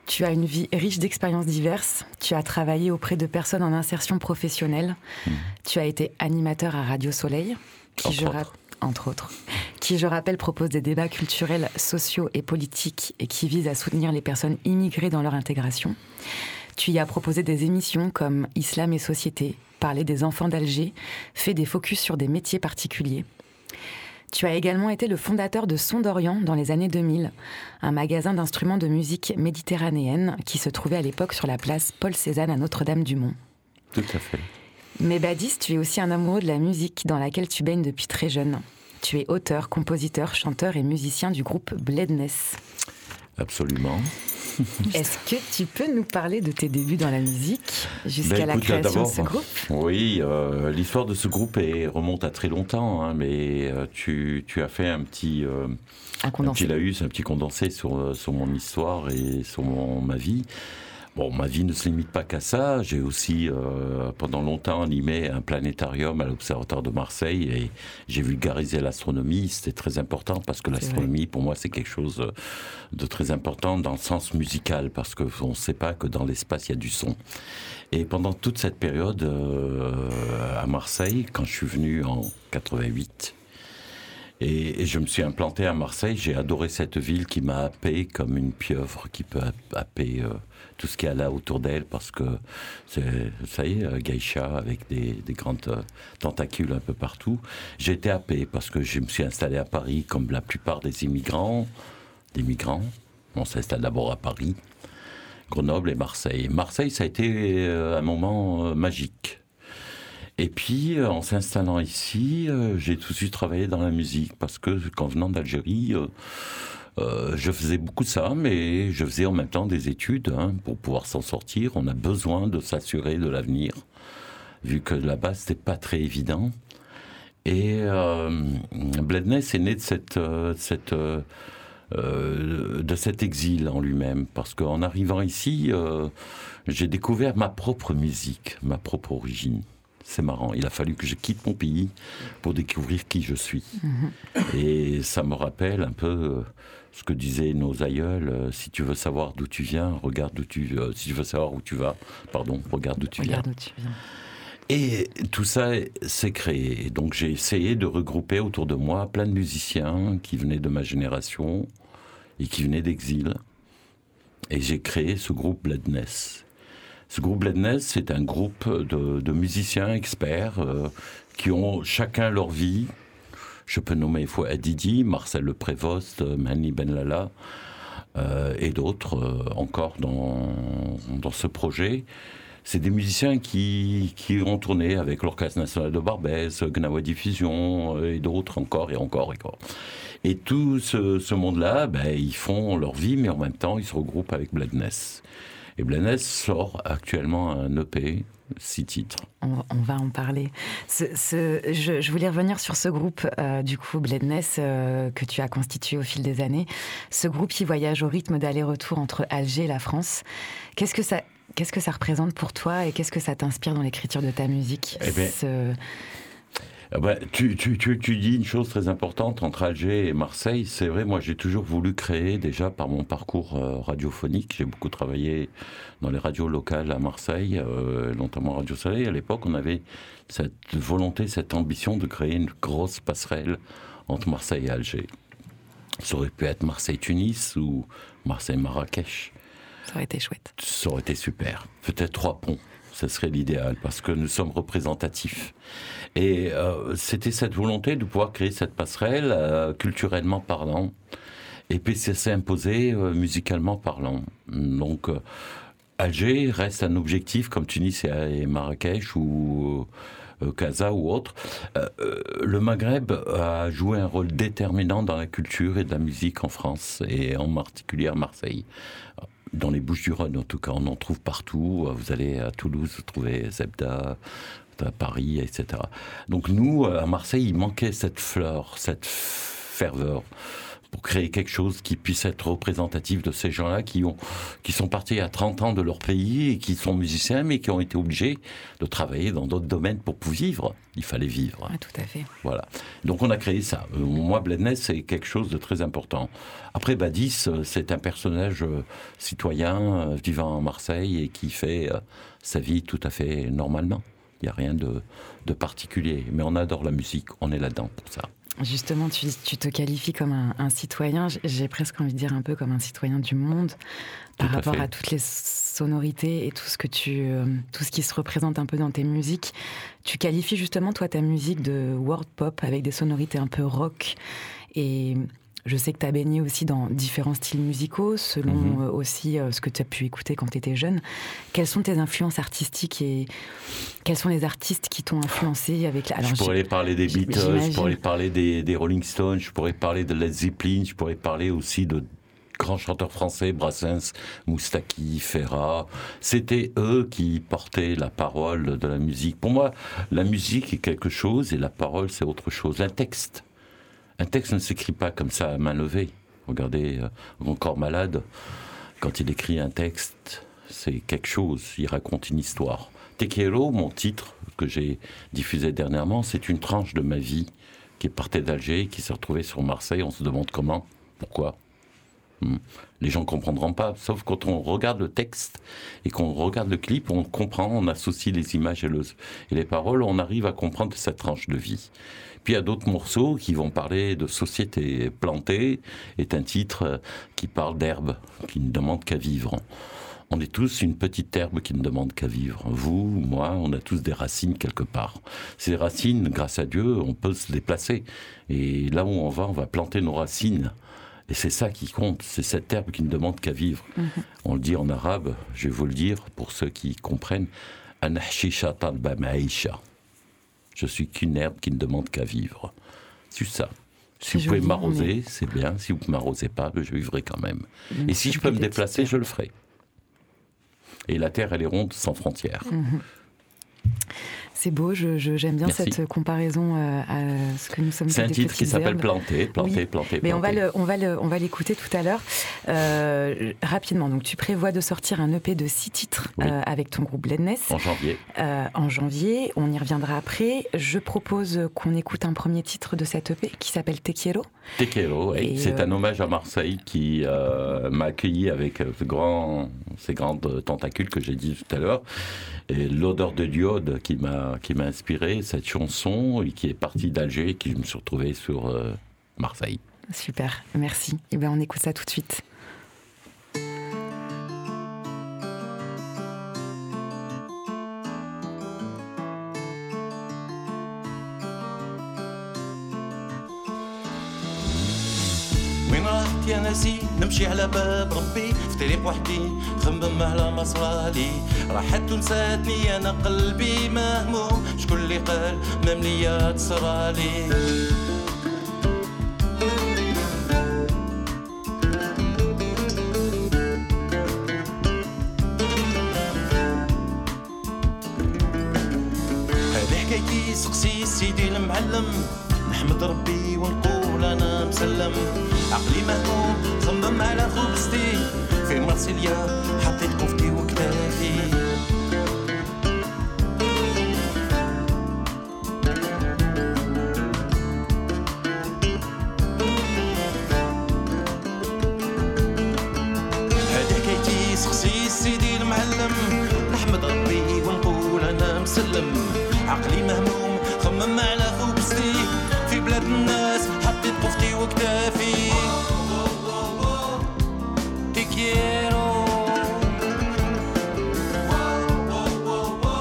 Tu as une vie riche d'expériences diverses, tu as travaillé auprès de personnes en insertion professionnelle, mmh. tu as été animateur à Radio Soleil, qui je rappelle... entre autres, qui, je rappelle, propose des débats culturels, sociaux et politiques et qui visent à soutenir les personnes immigrées dans leur intégration. Tu y as proposé des émissions comme Islam et Société, parler des enfants d'Alger, fait des focus sur des métiers particuliers. Tu as également été le fondateur de Son d'Orient dans les années deux mille, un magasin d'instruments de musique méditerranéenne qui se trouvait à l'époque sur la place Paul Cézanne à Notre-Dame-du-Mont. Tout à fait. Mais Badis, tu es aussi un amoureux de la musique dans laquelle tu baignes depuis très jeune. Tu es auteur, compositeur, chanteur et musicien du groupe Bledness. Absolument. Est-ce que tu peux nous parler de tes débuts dans la musique jusqu'à ben, écoute, la création de ce groupe ? Oui, euh, l'histoire de ce groupe est, remonte à très longtemps, hein, mais euh, tu, tu as fait un petit, euh, un, un petit laïus, un petit condensé sur, sur mon histoire et sur mon, ma vie. Bon, ma vie ne se limite pas qu'à ça. J'ai aussi, euh, pendant longtemps, animé un planétarium à l'Observatoire de Marseille et j'ai vulgarisé l'astronomie. C'était très important parce que l'astronomie, pour moi, c'est quelque chose de très important dans le sens musical parce qu'on ne sait pas que dans l'espace, il y a du son. Et pendant toute cette période, euh, à Marseille, quand je suis venu en quatre-vingt-huit... Et, et je me suis implanté à Marseille, j'ai adoré cette ville qui m'a happé comme une pieuvre qui peut happer euh, tout ce qu'il y a là autour d'elle, parce que c'est, ça y est, geisha avec des, des grandes euh, tentacules un peu partout. J'ai été happé parce que je me suis installé à Paris comme la plupart des immigrants, des migrants. On s'installe d'abord à Paris, Grenoble et Marseille. Et Marseille, ça a été euh, un moment euh, magique. Et puis, en s'installant ici, euh, j'ai tout de suite travaillé dans la musique, parce que, en venant d'Algérie, euh, euh, je faisais beaucoup de ça, mais je faisais en même temps des études, hein, pour pouvoir s'en sortir. On a besoin de s'assurer de l'avenir, vu que là-bas, c'était pas très évident. Et euh, Bledness est né de cette... Euh, cette euh, Euh, de cet exil en lui-même, parce qu'en arrivant ici, euh, j'ai découvert ma propre musique, ma propre origine. C'est marrant, il a fallu que je quitte mon pays pour découvrir qui je suis. Mmh. Et ça me rappelle un peu ce que disaient nos aïeuls, euh, si tu veux savoir d'où tu viens, regarde d'où tu... Euh, si tu veux savoir où tu vas, pardon, regarde d'où tu viens. Regarde d'où tu viens. Et tout ça s'est créé. Et donc j'ai essayé de regrouper autour de moi plein de musiciens qui venaient de ma génération et qui venaient d'exil. Et j'ai créé ce groupe Bledness. Ce groupe Bledness, c'est un groupe de, de musiciens experts euh, qui ont chacun leur vie. Je peux nommer il faut Adidi, Marcel Le Prévost, Mani Benlala euh, et d'autres euh, encore dans, dans ce projet. C'est des musiciens qui, qui ont tourné avec l'Orchestre National de Barbès, Gnawa Diffusion et d'autres encore et encore et encore. Et tout ce, ce monde-là, ben, ils font leur vie, mais en même temps, ils se regroupent avec Bledness. Et Bledness sort actuellement un E P, six titres. On, on va en parler. Ce, ce, je, je voulais revenir sur ce groupe, euh, du coup, Bledness, euh, que tu as constitué au fil des années. Ce groupe qui voyage au rythme d'aller-retour entre Alger et la France. Qu'est-ce que ça, qu'est-ce que ça représente pour toi et qu'est-ce que ça t'inspire dans l'écriture de ta musique ? Eh bien, ce... eh ben, tu, tu, tu, tu dis une chose très importante entre Alger et Marseille. C'est vrai, moi j'ai toujours voulu créer, déjà par mon parcours euh, radiophonique, j'ai beaucoup travaillé dans les radios locales à Marseille, euh, notamment Radio Soleil. À l'époque, on avait cette volonté, cette ambition de créer une grosse passerelle entre Marseille et Alger. Ça aurait pu être Marseille-Tunis ou Marseille-Marrakech. Ça aurait été chouette. Ça aurait été super. Peut-être trois ponts. Ce serait l'idéal, parce que nous sommes représentatifs. Et euh, c'était cette volonté de pouvoir créer cette passerelle, euh, culturellement parlant, et puis ça s'est imposé euh, musicalement parlant. Donc, euh, Alger reste un objectif, comme Tunis et Marrakech, ou... Casa ou autre, euh, le Maghreb a joué un rôle déterminant dans la culture et de la musique en France, et en particulier à Marseille. Dans les Bouches-du-Rhône, en tout cas, on en trouve partout. Vous allez à Toulouse, vous trouvez Zebda, à Paris, et cetera. Donc nous, à Marseille, il manquait cette fleur, cette ferveur, pour créer quelque chose qui puisse être représentatif de ces gens-là qui, ont, qui sont partis à trente ans de leur pays et qui sont musiciens, mais qui ont été obligés de travailler dans d'autres domaines pour vivre. Il fallait vivre. Ah, tout à fait. Voilà. Donc on a créé ça. Moi, Bledness, c'est quelque chose de très important. Après, Badis, c'est un personnage citoyen vivant à Marseille et qui fait sa vie tout à fait normalement. Il n'y a rien de, de particulier. Mais on adore la musique, on est là-dedans pour ça. Justement, tu, tu te qualifies comme un, un citoyen, j'ai presque envie de dire un peu comme un citoyen du monde, par rapport à toutes les sonorités et tout ce que tu, tout ce qui se représente un peu dans tes musiques. Tu qualifies justement, toi, ta musique de world pop, avec des sonorités un peu rock, et... Je sais que tu as baigné aussi dans différents styles musicaux, selon mmh. aussi ce que tu as pu écouter quand tu étais jeune. Quelles sont tes influences artistiques et quels sont les artistes qui t'ont influencé avec la... Alors, je pourrais parler des Beatles, j'imagine. Je pourrais parler des, des Rolling Stones, je pourrais parler de Led Zeppelin, je pourrais parler aussi de grands chanteurs français, Brassens, Moustaki, Ferrat. C'était eux qui portaient la parole de la musique. Pour moi, la musique est quelque chose et la parole, c'est autre chose. Un texte. Un texte ne s'écrit pas comme ça à main levée. Regardez, euh, mon corps malade, quand il écrit un texte, c'est quelque chose, il raconte une histoire. Te Quiero, mon titre que j'ai diffusé dernièrement, c'est une tranche de ma vie qui partait d'Alger, qui s'est retrouvée sur Marseille. On se demande comment, pourquoi. Hum. Les gens ne comprendront pas, sauf quand on regarde le texte et qu'on regarde le clip, on comprend, on associe les images et, le, et les paroles, on arrive à comprendre cette tranche de vie. Puis il y a d'autres morceaux qui vont parler de société. Plantée est un titre qui parle d'herbe, qui ne demande qu'à vivre. On est tous une petite herbe qui ne demande qu'à vivre. Vous, moi, on a tous des racines quelque part. Ces racines, grâce à Dieu, on peut se déplacer. Et là où on va, on va planter nos racines. Et c'est ça qui compte, c'est cette herbe qui ne demande qu'à vivre. Mmh. On le dit en arabe, je vais vous le dire, pour ceux qui comprennent, « Anahshisha talba ma'isha ». Je suis qu'une herbe qui ne demande qu'à vivre. C'est ça. Si vous pouvez m'arroser, mais... c'est bien. Si vous ne m'arrosez pas, je vivrai quand même. Mmh. Et si je peux me déplacer, je le ferai. Et la terre, elle est ronde, sans frontières. Mmh. C'est beau, je, je, j'aime bien Merci. cette comparaison euh, à ce que nous sommes. C'est un titre qui s'appelle Planter, Planter, oui, Planter. Mais planter. On, va le, on, va le, on va l'écouter tout à l'heure. Euh, rapidement, donc tu prévois de sortir un E P de six titres oui. euh, avec ton groupe Bledness. En janvier. Euh, en janvier, on y reviendra après. Je propose qu'on écoute un premier titre de cet E P qui s'appelle Te Quiero. Te Quiero, oui. Et c'est euh... un hommage à Marseille qui euh, m'a accueilli avec ce grand, ces grandes tentacules que j'ai dit tout à l'heure. Et l'odeur de l'iode qui m'a qui m'a inspiré cette chanson et qui est partie d'Alger et qui je me suis retrouvé sur euh, Marseille. Super, merci. Et bien on écoute ça tout de suite. يا ناسي نمشي على باب ربي فتري بوحدي خمم على مصرالي راحت ونساتني انا قلبي مهموم شكون اللي قال ممليات صرالي هذه حكايتي سقسي سيدي المعلم نحمد ربي ونقول انا مسلم عقلي مهموم صمم على خبزتي في مارسيليا حطيت كفتي وكتافي هاد حكايتي سقسي سيدي المعلم نحمد ربي ونقول انا مسلم عقلي مهموم صمم على خبزتي في بلاد الناس حطيت كفتي وكتافي Te quiero. Whoa, whoa, whoa, whoa.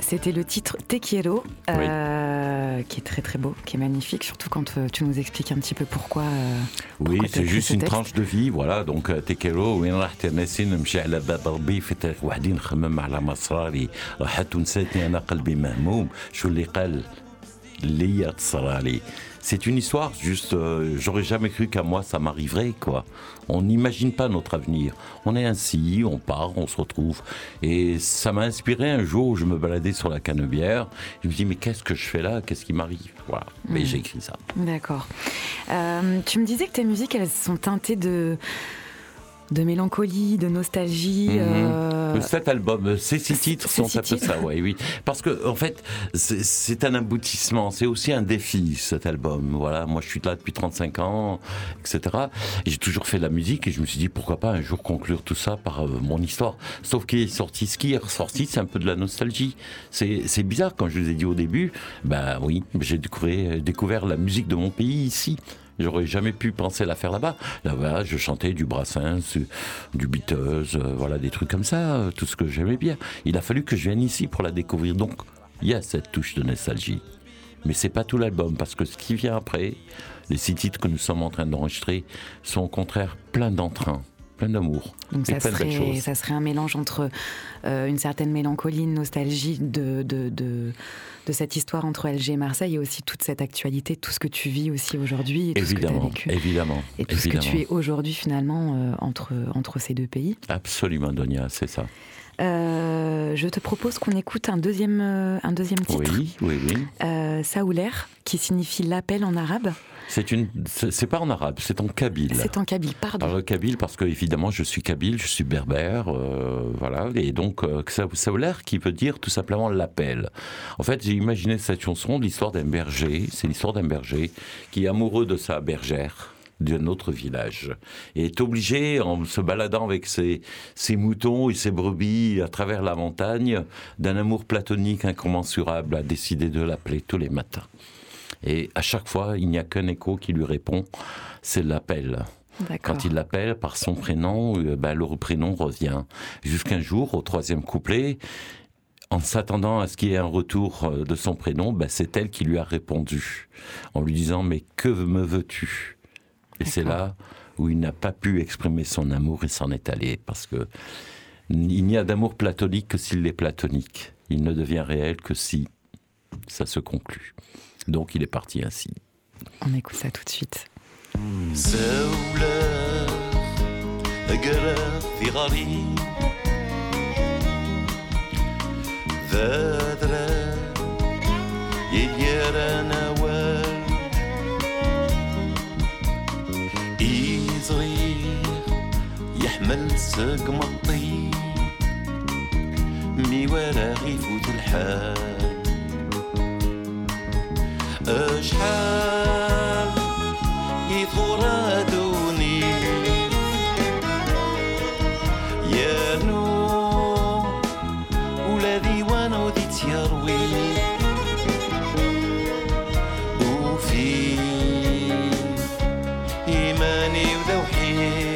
C'était le titre Te Quiero, oui. euh, qui est très très beau, qui est magnifique, surtout quand euh, tu nous expliques un petit peu pourquoi. Euh, oui, pourquoi c'est juste ce une texte. Tranche de vie, voilà. Donc Te Quiero, وين رحت ناسين نمشي على باب ربي في طريق وحدي نخمم على مصراري راحت ونساتني أنا قلبي مهموم شو اللي قال لي تصرالي. C'est une histoire, juste, euh, j'aurais jamais cru qu'à moi ça m'arriverait, quoi. On n'imagine pas notre avenir. On est ainsi, on part, on se retrouve. Et ça m'a inspiré un jour où je me baladais sur la Canebière. Je me dis, mais qu'est-ce que je fais là ? Qu'est-ce qui m'arrive ? Voilà. Mais mmh. j'ai écrit ça. D'accord. Euh, tu me disais que tes musiques, elles sont teintées de... de mélancolie, de nostalgie. Mmh. Euh... Cet album, ces six titres ces sont six un titres. Peu ça, ouais, oui. Parce que en fait, c'est, c'est un aboutissement, c'est aussi un défi cet album. Voilà, moi je suis là depuis trente-cinq ans, et cetera. Et j'ai toujours fait de la musique et je me suis dit pourquoi pas un jour conclure tout ça par euh, mon histoire. Sauf qu'il est sorti ce qui est ressorti, c'est un peu de la nostalgie. C'est, c'est bizarre quand je vous ai dit au début, ben bah, oui, j'ai découvert, découvert la musique de mon pays ici. J'aurais jamais pu penser la faire là-bas. Là-bas, je chantais du Brassens, du Beatles, euh, voilà, des trucs comme ça, euh, tout ce que j'aimais bien. Il a fallu que je vienne ici pour la découvrir. Donc, il y a cette touche de nostalgie. Mais c'est pas tout l'album, parce que ce qui vient après, les six titres que nous sommes en train d'enregistrer, sont au contraire pleins d'entrain, pleins d'amour. Donc ça serait, ça serait un mélange entre euh, une certaine mélancolie, une nostalgie de... de, de... de cette histoire entre Alger et Marseille et aussi toute cette actualité, tout ce que tu vis aussi aujourd'hui et tout évidemment, ce que tu as vécu. Évidemment, et tout évidemment. Ce que tu es aujourd'hui finalement euh, entre, entre ces deux pays. Absolument, Donia, c'est ça. Euh, je te propose qu'on écoute un deuxième, un deuxième titre. Oui, oui, oui. Euh, Saouler, qui signifie l'appel en arabe. C'est une, c'est, c'est pas en arabe, c'est en kabyle. C'est en kabyle, pardon. Alors kabyle, parce que évidemment, je suis kabyle, je suis berbère, euh, voilà, et donc euh, Saouler, qui veut dire tout simplement l'appel. En fait, j'ai imaginé cette chanson de l'histoire d'un berger. C'est l'histoire d'un berger qui est amoureux de sa bergère. D'un autre village et est obligé en se baladant avec ses, ses moutons et ses brebis à travers la montagne d'un amour platonique incommensurable à décider de l'appeler tous les matins et à chaque fois il n'y a qu'un écho qui lui répond, c'est l'appel. D'accord. Quand il l'appelle par son prénom, ben le prénom revient jusqu'un jour au troisième couplet. En s'attendant à ce qu'il y ait un retour de son prénom, ben c'est elle qui lui a répondu en lui disant mais que me veux-tu? Et D'accord. c'est là où il n'a pas pu exprimer son amour et s'en est allé. Parce qu'il n'y a d'amour platonique que s'il est platonique. Il ne devient réel que si ça se conclut. Donc il est parti ainsi. On écoute ça tout de suite. يحمل ساق مطي مي ولا غيفوت الحال أشحال يثور أدوني يا نور ولذي وانا وديت يروي وفي إيماني وذوحي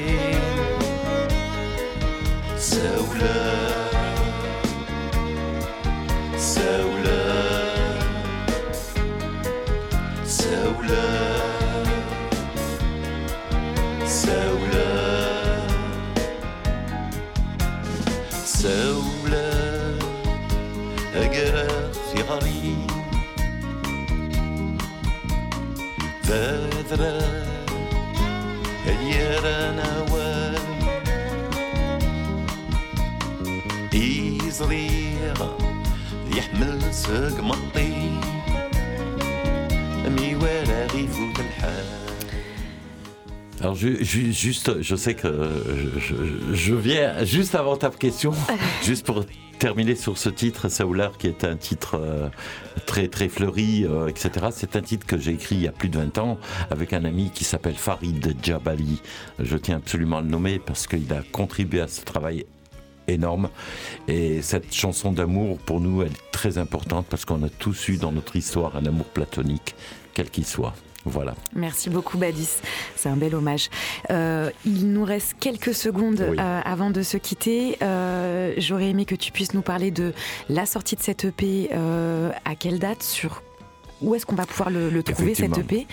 تذرى هيرا نوال إزريغ يحمل سق مطي ميوالا غيفوت الحال. Alors, je, je, juste, je sais que je, je, je viens juste avant ta question, juste pour terminer sur ce titre, Saoular, qui est un titre euh, très très fleuri, euh, et cetera. C'est un titre que j'ai écrit il y a plus de vingt ans avec un ami qui s'appelle Farid Djabali. Je tiens absolument à le nommer parce qu'il a contribué à ce travail énorme. Et cette chanson d'amour, pour nous, elle est très importante parce qu'on a tous eu dans notre histoire un amour platonique, quel qu'il soit. Voilà. Merci beaucoup Badis, c'est un bel hommage. Euh, il nous reste quelques secondes oui. euh, avant de se quitter. Euh, j'aurais aimé que tu puisses nous parler de la sortie de cette E P, euh, à quelle date, sur où est-ce qu'on va pouvoir le, le trouver cette E P,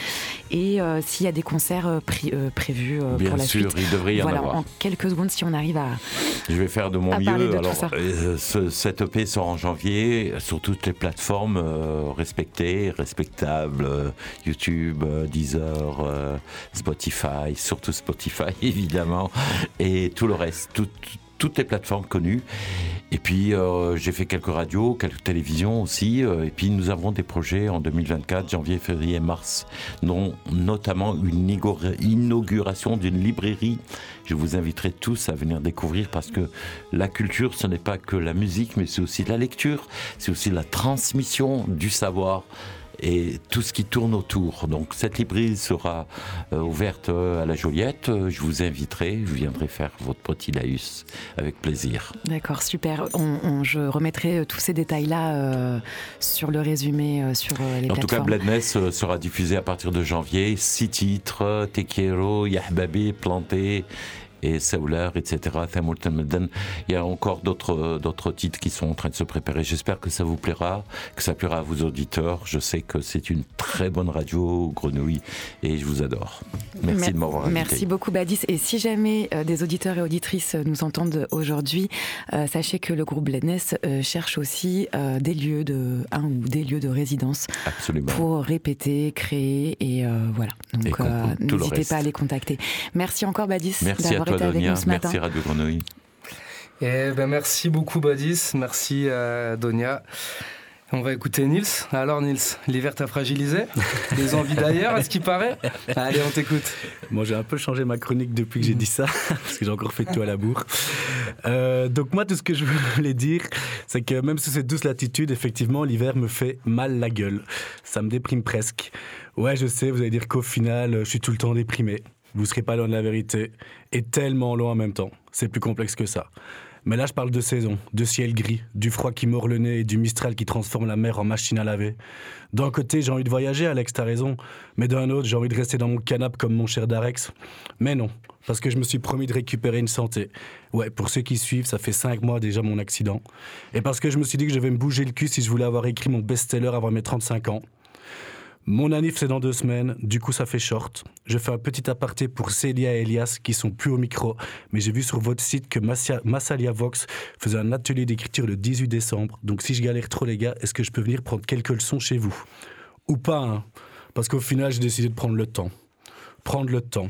et euh, s'il y a des concerts euh, pré- euh, prévus euh, pour la sûr, suite. Bien sûr, il devrait y voilà, en avoir. En quelques secondes, si on arrive à. Je vais faire de mon mieux. De Alors, euh, ce, cette E P sort en janvier sur toutes les plateformes euh, respectées, respectables, euh, YouTube, euh, Deezer, euh, Spotify, surtout Spotify évidemment, et tout le reste, tout, toutes les plateformes connues. Et puis euh, j'ai fait quelques radios, quelques télévisions aussi, euh, et puis nous avons des projets en deux mille vingt-quatre, janvier, février, mars, dont notamment une inauguration d'une librairie. Je vous inviterai tous à venir découvrir, parce que la culture, ce n'est pas que la musique, mais c'est aussi la lecture, c'est aussi la transmission du savoir et tout ce qui tourne autour. Donc cette librairie sera euh, ouverte euh, à la Joliette. Je vous inviterai, je viendrai faire votre petit laïus avec plaisir. D'accord, super. On, on, je remettrai tous ces détails-là euh, sur le résumé, euh, sur euh, les en plateformes. En tout cas, Bledness euh, sera diffusée à partir de janvier. Six titres, Tequero, Yahbabi, Planté et Saoular, et cetera. Il y a encore d'autres, d'autres titres qui sont en train de se préparer. J'espère que ça vous plaira, que ça plaira à vos auditeurs. Je sais que c'est une très bonne radio, Grenouille, et je vous adore. Merci Mer- de m'avoir invité. Merci beaucoup, Badis. Et si jamais euh, des auditeurs et auditrices nous entendent aujourd'hui, euh, sachez que le groupe Bledness euh, cherche aussi euh, des lieux de un ou des lieux de résidence. Absolument. Pour répéter, créer, et euh, voilà. Donc, et euh, n'hésitez pas à les contacter. Merci encore, Badis. Merci à toi. Merci Radio Grenouille. Eh ben merci beaucoup Badis, merci euh, Donia. On va écouter Nils. Alors Nils, l'hiver t'a fragilisé, les envies d'ailleurs, à ce qui paraît. Allez, on t'écoute. Moi, bon, j'ai un peu changé ma chronique depuis que j'ai dit ça, parce que j'ai encore fait tout à la bourre. Euh, donc moi, tout ce que je voulais dire, c'est que même sous cette douce latitude, effectivement, l'hiver me fait mal la gueule. Ça me déprime presque. Ouais, je sais, vous allez dire qu'au final, je suis tout le temps déprimé. Vous ne serez pas loin de la vérité, et tellement loin en même temps. C'est plus complexe que ça. Mais là, je parle de saison, de ciel gris, du froid qui mord le nez et du mistral qui transforme la mer en machine à laver. D'un côté, j'ai envie de voyager, Alex, t'as raison. Mais d'un autre, j'ai envie de rester dans mon canapé comme mon cher Darex. Mais non, parce que je me suis promis de récupérer une santé. Ouais, pour ceux qui suivent, ça fait cinq mois déjà mon accident. Et parce que je me suis dit que je vais me bouger le cul si je voulais avoir écrit mon best-seller avant mes trente-cinq ans. Mon anniv, c'est dans deux semaines, du coup ça fait short. Je fais un petit aparté pour Célia et Elias qui sont plus au micro, mais j'ai vu sur votre site que Massia, Massalia Vox faisait un atelier d'écriture le dix-huit décembre, donc si je galère trop les gars, est-ce que je peux venir prendre quelques leçons chez vous ? Ou pas, hein ? Parce qu'au final j'ai décidé de prendre le temps. Prendre le temps.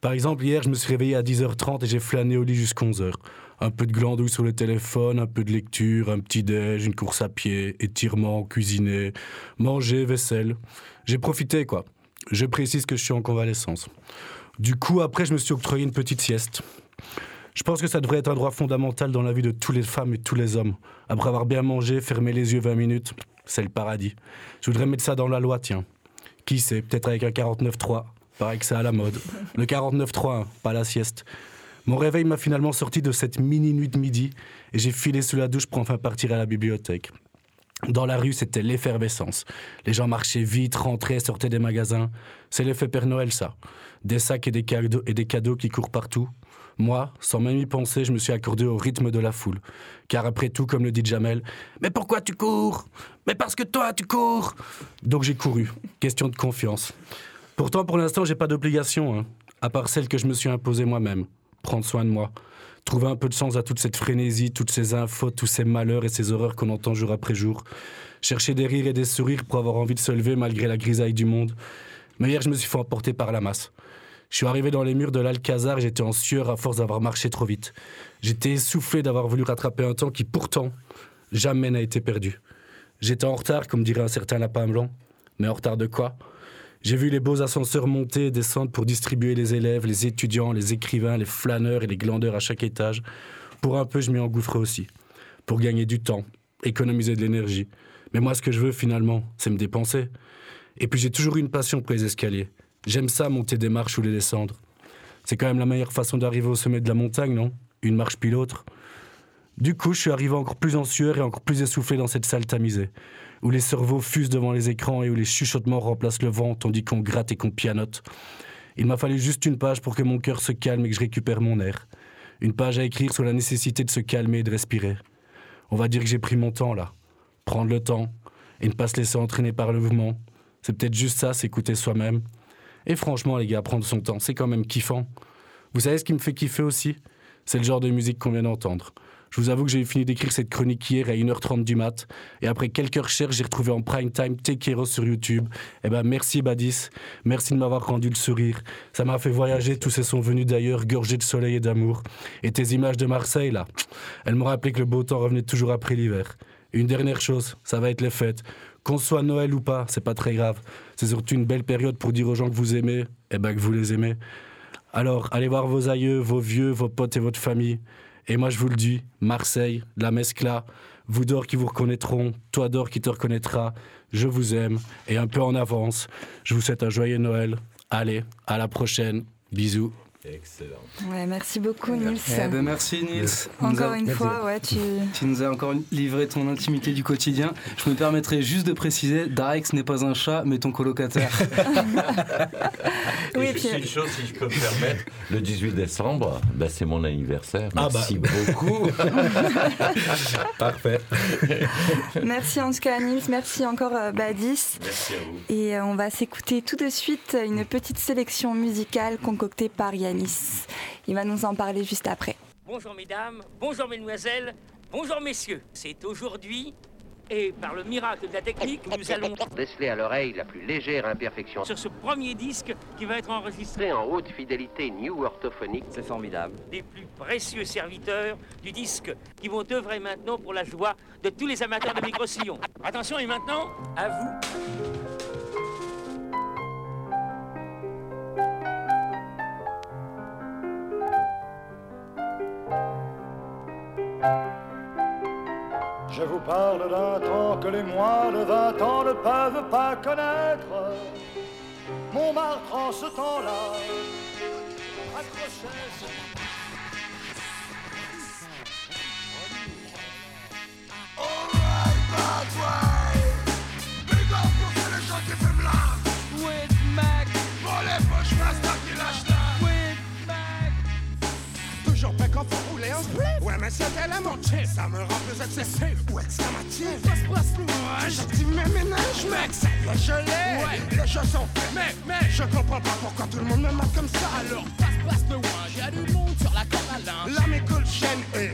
Par exemple, hier je me suis réveillé à dix heures trente et j'ai flâné au lit jusqu'à onze heures. Un peu de glandouille sur le téléphone, un peu de lecture, un petit déj, une course à pied, étirement, cuisiner, manger, vaisselle. J'ai profité, quoi. Je précise que je suis en convalescence. Du coup, après, je me suis octroyé une petite sieste. Je pense que ça devrait être un droit fondamental dans la vie de toutes les femmes et tous les hommes. Après avoir bien mangé, fermer les yeux vingt minutes, c'est le paradis. Je voudrais mettre ça dans la loi, tiens. Qui sait, peut-être avec un quarante-neuf trois. Pareil que c'est à la mode. Le quarante-neuf trois, hein, pas la sieste. Mon réveil m'a finalement sorti de cette mini-nuit de midi et j'ai filé sous la douche pour enfin partir à la bibliothèque. Dans la rue, c'était l'effervescence. Les gens marchaient vite, rentraient, sortaient des magasins. C'est l'effet Père Noël, ça. Des sacs et des cadeaux, et des cadeaux qui courent partout. Moi, sans même y penser, je me suis accordé au rythme de la foule. Car après tout, comme le dit Jamel, « Mais pourquoi tu cours ? Mais parce que toi, tu cours !» Donc j'ai couru. Question de confiance. Pourtant, pour l'instant, j'ai pas d'obligation, hein, à part celle que je me suis imposée moi-même. Prendre soin de moi, trouver un peu de sens à toute cette frénésie, toutes ces infos, tous ces malheurs et ces horreurs qu'on entend jour après jour, chercher des rires et des sourires pour avoir envie de se lever malgré la grisaille du monde, Mais hier, je me suis fait emporter par la masse. Je suis arrivé dans les murs de l'Alcazar, j'étais en sueur à force d'avoir marché trop vite. J'étais essoufflé d'avoir voulu rattraper un temps qui, pourtant, jamais n'a été perdu. J'étais en retard, comme dirait un certain lapin blanc. Mais en retard de quoi ? J'ai vu les beaux ascenseurs monter et descendre pour distribuer les élèves, les étudiants, les écrivains, les flâneurs et les glandeurs à chaque étage. Pour un peu, je m'y engouffrais aussi, pour gagner du temps, économiser de l'énergie. Mais moi, ce que je veux, finalement, c'est me dépenser. Et puis, j'ai toujours eu une passion pour les escaliers. J'aime ça, monter des marches ou les descendre. C'est quand même la meilleure façon d'arriver au sommet de la montagne, non ? Une marche puis l'autre. Du coup, je suis arrivé encore plus en sueur et encore plus essoufflé dans cette salle tamisée, où les cerveaux fusent devant les écrans et où les chuchotements remplacent le vent, tandis qu'on gratte et qu'on pianote. Il m'a fallu juste une page pour que mon cœur se calme et que je récupère mon air. Une page à écrire sur la nécessité de se calmer et de respirer. On va dire que j'ai pris mon temps, là. Prendre le temps et ne pas se laisser entraîner par le mouvement. C'est peut-être juste ça, s'écouter soi-même. Et franchement, les gars, prendre son temps, c'est quand même kiffant. Vous savez ce qui me fait kiffer aussi ? C'est le genre de musique qu'on vient d'entendre. Je vous avoue que j'ai fini d'écrire cette chronique hier à une heure trente du mat. Et après quelques recherches, j'ai retrouvé en prime time Tequero sur YouTube. Eh ben merci Badis, merci de m'avoir rendu le sourire. Ça m'a fait voyager, tous ces sons venus d'ailleurs, gorgés de soleil et d'amour. Et tes images de Marseille, là, elles m'ont rappelé que le beau temps revenait toujours après l'hiver. Et une dernière chose, ça va être les fêtes. Qu'on soit Noël ou pas, c'est pas très grave. C'est surtout une belle période pour dire aux gens que vous aimez, eh ben que vous les aimez. Alors, allez voir vos aïeux, vos vieux, vos potes et votre famille. Et moi, je vous le dis, Marseille, la Mezcla, vous d'or qui vous reconnaîtront, toi d'or qui te reconnaîtras, je vous aime, et un peu en avance, je vous souhaite un joyeux Noël. Allez, à la prochaine, bisous. Excellent. Ouais, merci beaucoup, Nils. Eh ben, merci, Nils. Encore a... une merci. fois, ouais, tu... tu nous as encore livré ton intimité du quotidien. Je me permettrai juste de préciser, Darex n'est pas un chat, mais ton colocataire. Oui, et puis... une chose, si je peux me permettre, le dix-huit décembre, bah, c'est mon anniversaire. Merci ah bah. beaucoup. Parfait. Merci en tout cas, Nils. Merci encore, Badis. Merci à vous. Et euh, on va s'écouter tout de suite une petite sélection musicale concoctée par Yann. Il va nous en parler juste après. Bonjour mesdames, bonjour mesdemoiselles, bonjour messieurs. C'est aujourd'hui, et par le miracle de la technique, nous allons déceler à l'oreille la plus légère imperfection sur ce premier disque qui va être enregistré en haute fidélité new orthophonique. C'est formidable. Des plus précieux serviteurs du disque qui vont œuvrer maintenant pour la joie de tous les amateurs de micro-sillons. Attention, et maintenant, à vous. Je vous parle d'un temps que les moins de vingt ans ne peuvent pas connaître. Montmartre en ce temps-là accrochait. All right, bad way. Big up pour tous les gens qui fument là. With Mac. Bon les poches rasta qui lâchent là. With Mac. Toujours pas quand faut rouler en split. Ouais mais c'était la moitié, ça me rend plus excessif. Ouais c'est la matière, passe place louange. J'active mes ménages mec, ça y est je l'ai. Ouais, les choses sont faits mec, mec. Je comprends pas pourquoi tout le monde me marque comme ça. Alors passe place louange, y'a du monde sur la corde à linge. Là mes cool chaîne et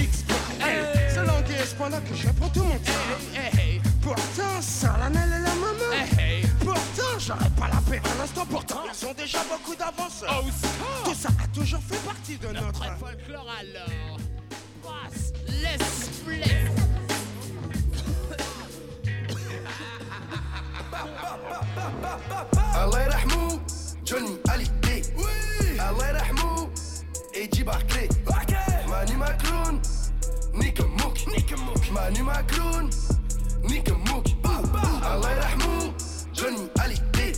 X P L. C'est l'anglais et ce point là que j'ai pour tout mon temps. Hey, hey. Pourtant sans la nelle et la maman. Hey, hey. Pourtant j'aurais pas la paix un instant pourtant. Ils sont déjà beaucoup d'avance. Oh, tout ça a toujours fait partie de notre, notre folklore alors. Let's play. Allah yarhamou Johnny Ali Day. Allah yarhamou Eji Barclay. Mani Macron, Nick Mook, Nick Mook. Mani Macron, Nick Mook. Allah yarhamou Johnny Ali Day.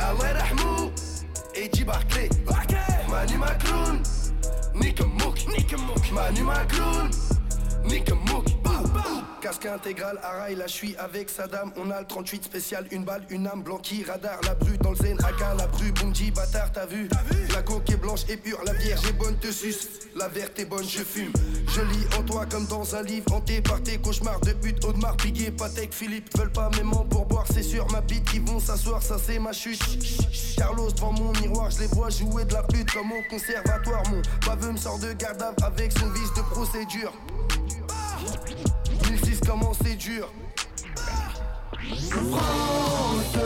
Allah yarhamou Eji Barclay. Mani Macron, Nick Mook, Nick Mook. Mani Macron. Nique moque, boum boum. Casque intégral, araille, là je suis avec Saddam. On a le trente-huit spécial, une balle, une âme, blanqui, radar, la bru dans le zen, aka, la bru, Bungie, bâtard, t'as vu, t'as vu. La coque est blanche et pure, la vierge est bonne, te suce. La verte est bonne, je fume. Je lis en toi comme dans un livre, hanté par tes cauchemars de pute, Audemars, Piguet, Patek, Philippe. Veulent pas mes mains pour boire, c'est sûr, ma bite, ils vont s'asseoir, ça c'est ma chute. Carlos devant mon miroir, je les vois jouer de la pute comme au conservatoire. Mon baveux me sort de Gardav avec son vice de procédure. mille six comment c'est dur. France,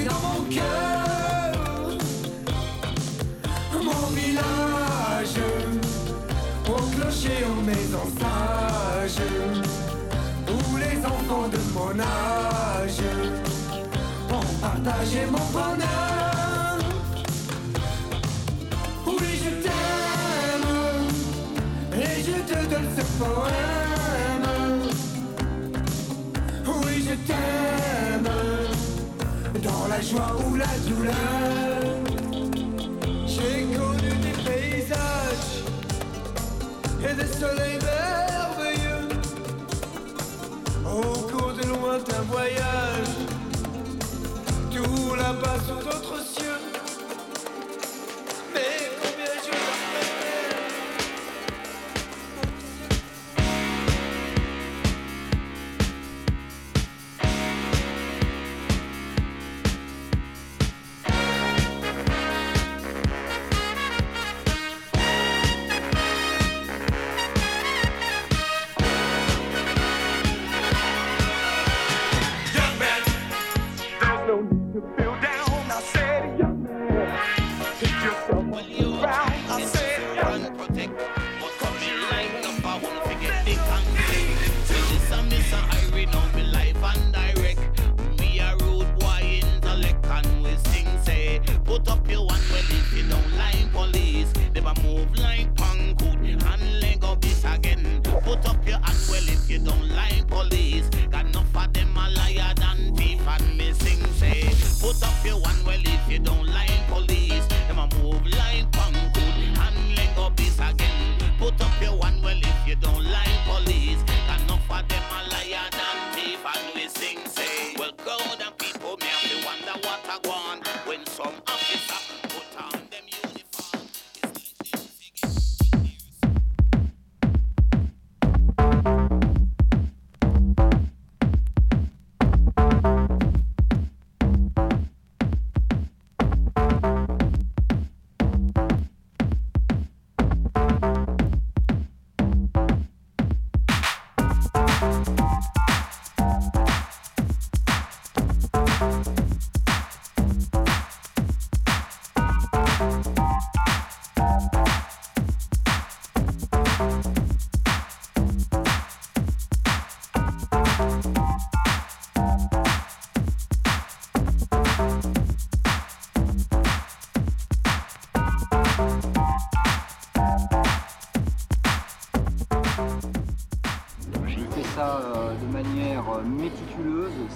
soleil dans mon cœur, mon village, au clocher, aux maisons sages, où les enfants de mon âge ont partagé mon bonheur. Oui, je t'aime, et je te donne ce poème. Oui, je t'aime, dans la joie ou la douleur. J'ai connu des paysages et des soleils merveilleux au cours de lointains voyages, tout là-bas sous d'autres cieux. Mais combien je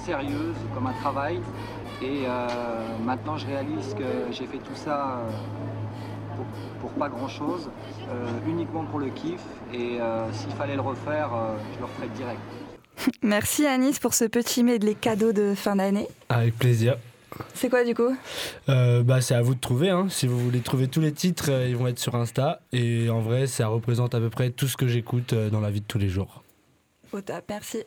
sérieuse, comme un travail, et euh, maintenant je réalise que j'ai fait tout ça pour, pour pas grand chose, euh, uniquement pour le kiff, et euh, s'il fallait le refaire, euh, je le referais direct. Merci Anis pour ce petit medley cadeau de fin d'année. Avec plaisir. C'est quoi du coup ? euh, bah, c'est à vous de trouver, hein. Si vous voulez trouver tous les titres, ils vont être sur Insta, et en vrai ça représente à peu près tout ce que j'écoute dans la vie de tous les jours. Au top, merci.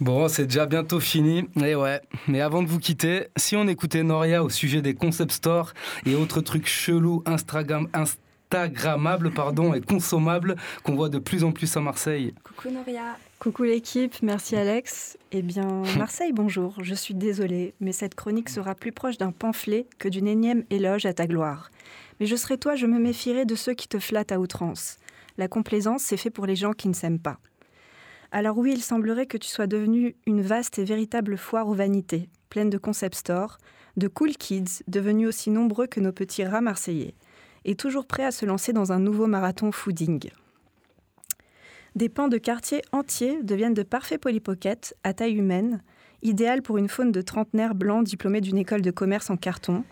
Bon, c'est déjà bientôt fini. Et ouais. Mais avant de vous quitter, si on écoutait Noria au sujet des concept stores et autres trucs chelous, Instagram, Instagrammables pardon, et consommables qu'on voit de plus en plus à Marseille. Coucou Noria. Coucou l'équipe, merci Alex. Eh bien, Marseille, bonjour. Je suis désolée, mais cette chronique sera plus proche d'un pamphlet que d'une énième éloge à ta gloire. Mais je serai toi, je me méfierai de ceux qui te flattent à outrance. La complaisance, c'est fait pour les gens qui ne s'aiment pas. Alors oui, il semblerait que tu sois devenue une vaste et véritable foire aux vanités, pleine de concept stores, de cool kids, devenus aussi nombreux que nos petits rats marseillais, et toujours prêts à se lancer dans un nouveau marathon fooding. Des pans de quartiers entiers deviennent de parfaits polypockets à taille humaine, idéal pour une faune de trentenaires blancs diplômés d'une école de commerce en carton.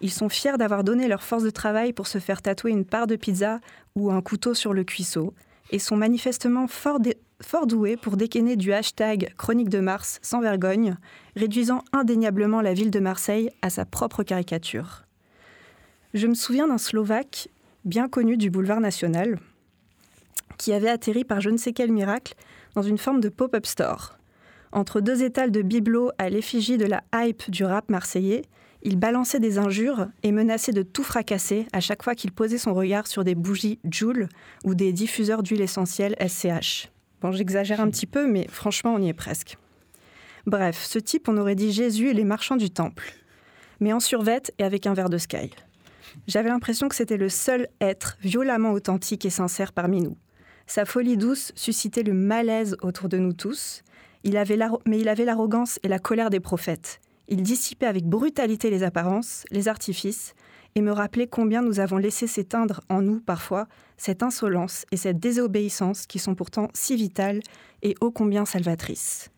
Ils sont fiers d'avoir donné leur force de travail pour se faire tatouer une part de pizza ou un couteau sur le cuisseau, et sont manifestement fort, dé- fort doués pour dégainer du hashtag Chronique de Mars sans vergogne, réduisant indéniablement la ville de Marseille à sa propre caricature. Je me souviens d'un Slovaque bien connu du boulevard national qui avait atterri par je ne sais quel miracle dans une forme de pop-up store. Entre deux étals de bibelots à l'effigie de la hype du rap marseillais, il balançait des injures et menaçait de tout fracasser à chaque fois qu'il posait son regard sur des bougies Djil ou des diffuseurs d'huile essentielle L C H. Bon, j'exagère un petit peu, mais franchement, on y est presque. Bref, ce type, on aurait dit Jésus et les marchands du temple. mais en survêt et avec un verre de Sky. J'avais l'impression que c'était le seul être violemment authentique et sincère parmi nous. Sa folie douce suscitait le malaise autour de nous tous, il avait mais il avait l'arrogance et la colère des prophètes. Il dissipait avec brutalité les apparences, les artifices, et me rappelait combien nous avons laissé s'éteindre en nous, parfois, cette insolence et cette désobéissance qui sont pourtant si vitales et ô combien salvatrices.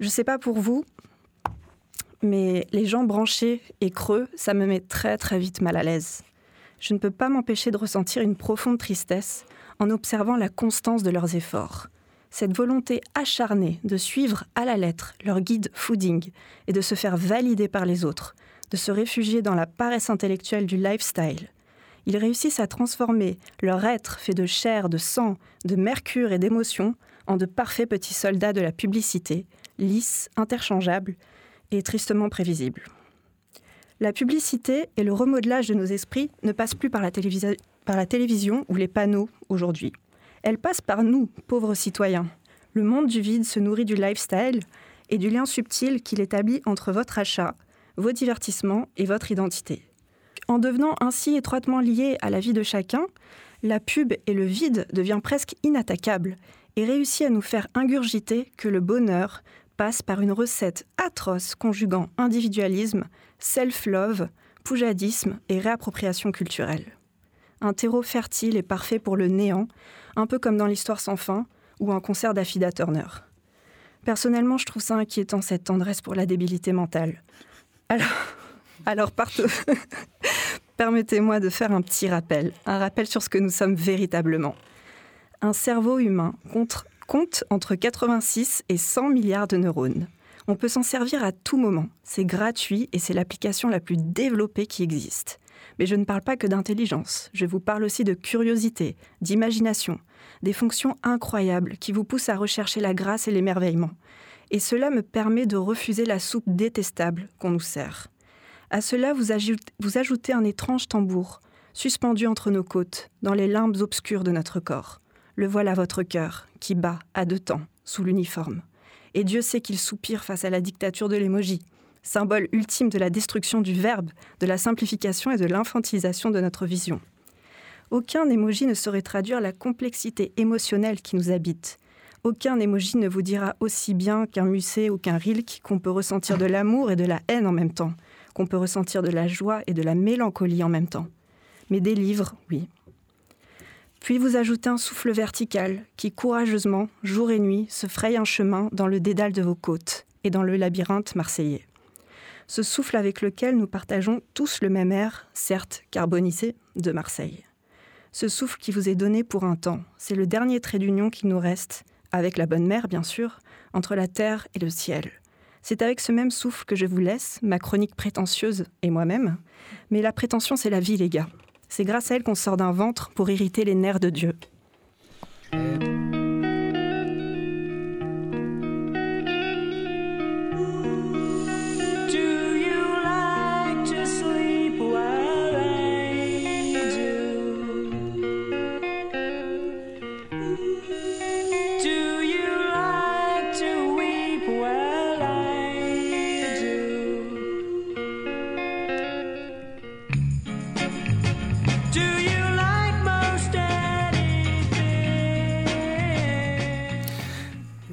Je sais pas pour vous, mais les gens branchés et creux, ça me met très très vite mal à l'aise. Je ne peux pas m'empêcher de ressentir une profonde tristesse en observant la constance de leurs efforts. Cette volonté acharnée de suivre à la lettre leur guide fooding et de se faire valider par les autres, de se réfugier dans la paresse intellectuelle du lifestyle. Ils réussissent à transformer leur être fait de chair, de sang, de mercure et d'émotion en de parfaits petits soldats de la publicité, lisses, interchangeables et tristement prévisibles. La publicité et le remodelage de nos esprits ne passent plus par la, télévisa- par la télévision ou les panneaux aujourd'hui. Elle passe par nous, pauvres citoyens. Le monde du vide se nourrit du lifestyle et du lien subtil qu'il établit entre votre achat, vos divertissements et votre identité. En devenant ainsi étroitement liés à la vie de chacun, la pub et le vide deviennent presque inattaquables et réussit à nous faire ingurgiter que le bonheur passe par une recette atroce conjuguant individualisme, self-love, poujadisme et réappropriation culturelle. Un terreau fertile et parfait pour le néant, un peu comme dans l'Histoire sans fin ou un concert d'Affida Turner. Personnellement, je trouve ça inquiétant, cette tendresse pour la débilité mentale. Alors, alors partout, permettez-moi de faire un petit rappel, un rappel sur ce que nous sommes véritablement. Un cerveau humain compte, compte entre quatre-vingt-six et cent milliards de neurones. On peut s'en servir à tout moment, c'est gratuit et c'est l'application la plus développée qui existe. Mais je ne parle pas que d'intelligence, je vous parle aussi de curiosité, d'imagination, des fonctions incroyables qui vous poussent à rechercher la grâce et l'émerveillement. Et cela me permet de refuser la soupe détestable qu'on nous sert. À cela, vous ajoutez, vous ajoutez un étrange tambour, suspendu entre nos côtes, dans les limbes obscures de notre corps. Le voilà votre cœur, qui bat à deux temps, sous l'uniforme. Et Dieu sait qu'il soupire face à la dictature de l'émoji. Symbole ultime de la destruction du verbe, de la simplification et de l'infantilisation de notre vision. Aucun émoji ne saurait traduire la complexité émotionnelle qui nous habite. Aucun émoji ne vous dira aussi bien qu'un Musset ou qu'un Rilke qu'on peut ressentir de l'amour et de la haine en même temps, qu'on peut ressentir de la joie et de la mélancolie en même temps. Mais des livres, oui. Puis vous ajoutez un souffle vertical qui, courageusement, jour et nuit, se fraye un chemin dans le dédale de vos côtes et dans le labyrinthe marseillais. Ce souffle avec lequel nous partageons tous le même air, certes carbonisé, de Marseille. Ce souffle qui vous est donné pour un temps, c'est le dernier trait d'union qui nous reste, avec la bonne mer bien sûr, entre la terre et le ciel. C'est avec ce même souffle que je vous laisse, ma chronique prétentieuse et moi-même. Mais la prétention, c'est la vie, les gars. C'est grâce à elle qu'on sort d'un ventre pour irriter les nerfs de Dieu.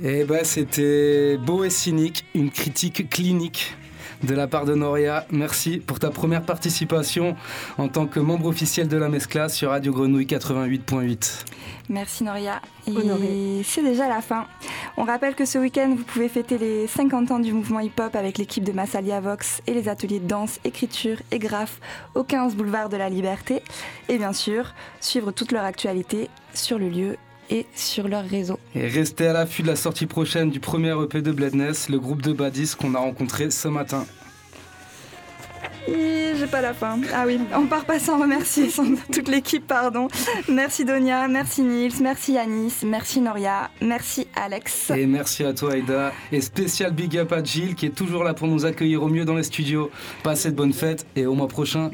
Eh ben, c'était Beau et Cynique, une critique clinique de la part de Noria. Merci pour ta première participation en tant que membre officiel de La Mezcla sur Radio Grenouille quatre-vingt-huit point huit. Merci Noria. Et honoré. C'est déjà la fin. On rappelle que ce week-end, vous pouvez fêter les cinquante ans du mouvement hip-hop avec l'équipe de Massalia Vox et les ateliers de danse, écriture et graphe au quinze boulevard de la Liberté. Et bien sûr, suivre toute leur actualité sur le lieu et sur leur réseau. Et restez à l'affût de la sortie prochaine du premier E P de Bledness, le groupe de Badis qu'on a rencontré ce matin. Et j'ai pas la fin. Ah oui, on part pas sans remercier sans toute l'équipe, pardon. Merci Donia, merci Nils, merci Yanis, merci Noria, merci Alex. Et merci à toi Aïda. Et spécial big up à Djil qui est toujours là pour nous accueillir au mieux dans les studios. Passez de bonnes fêtes et au mois prochain.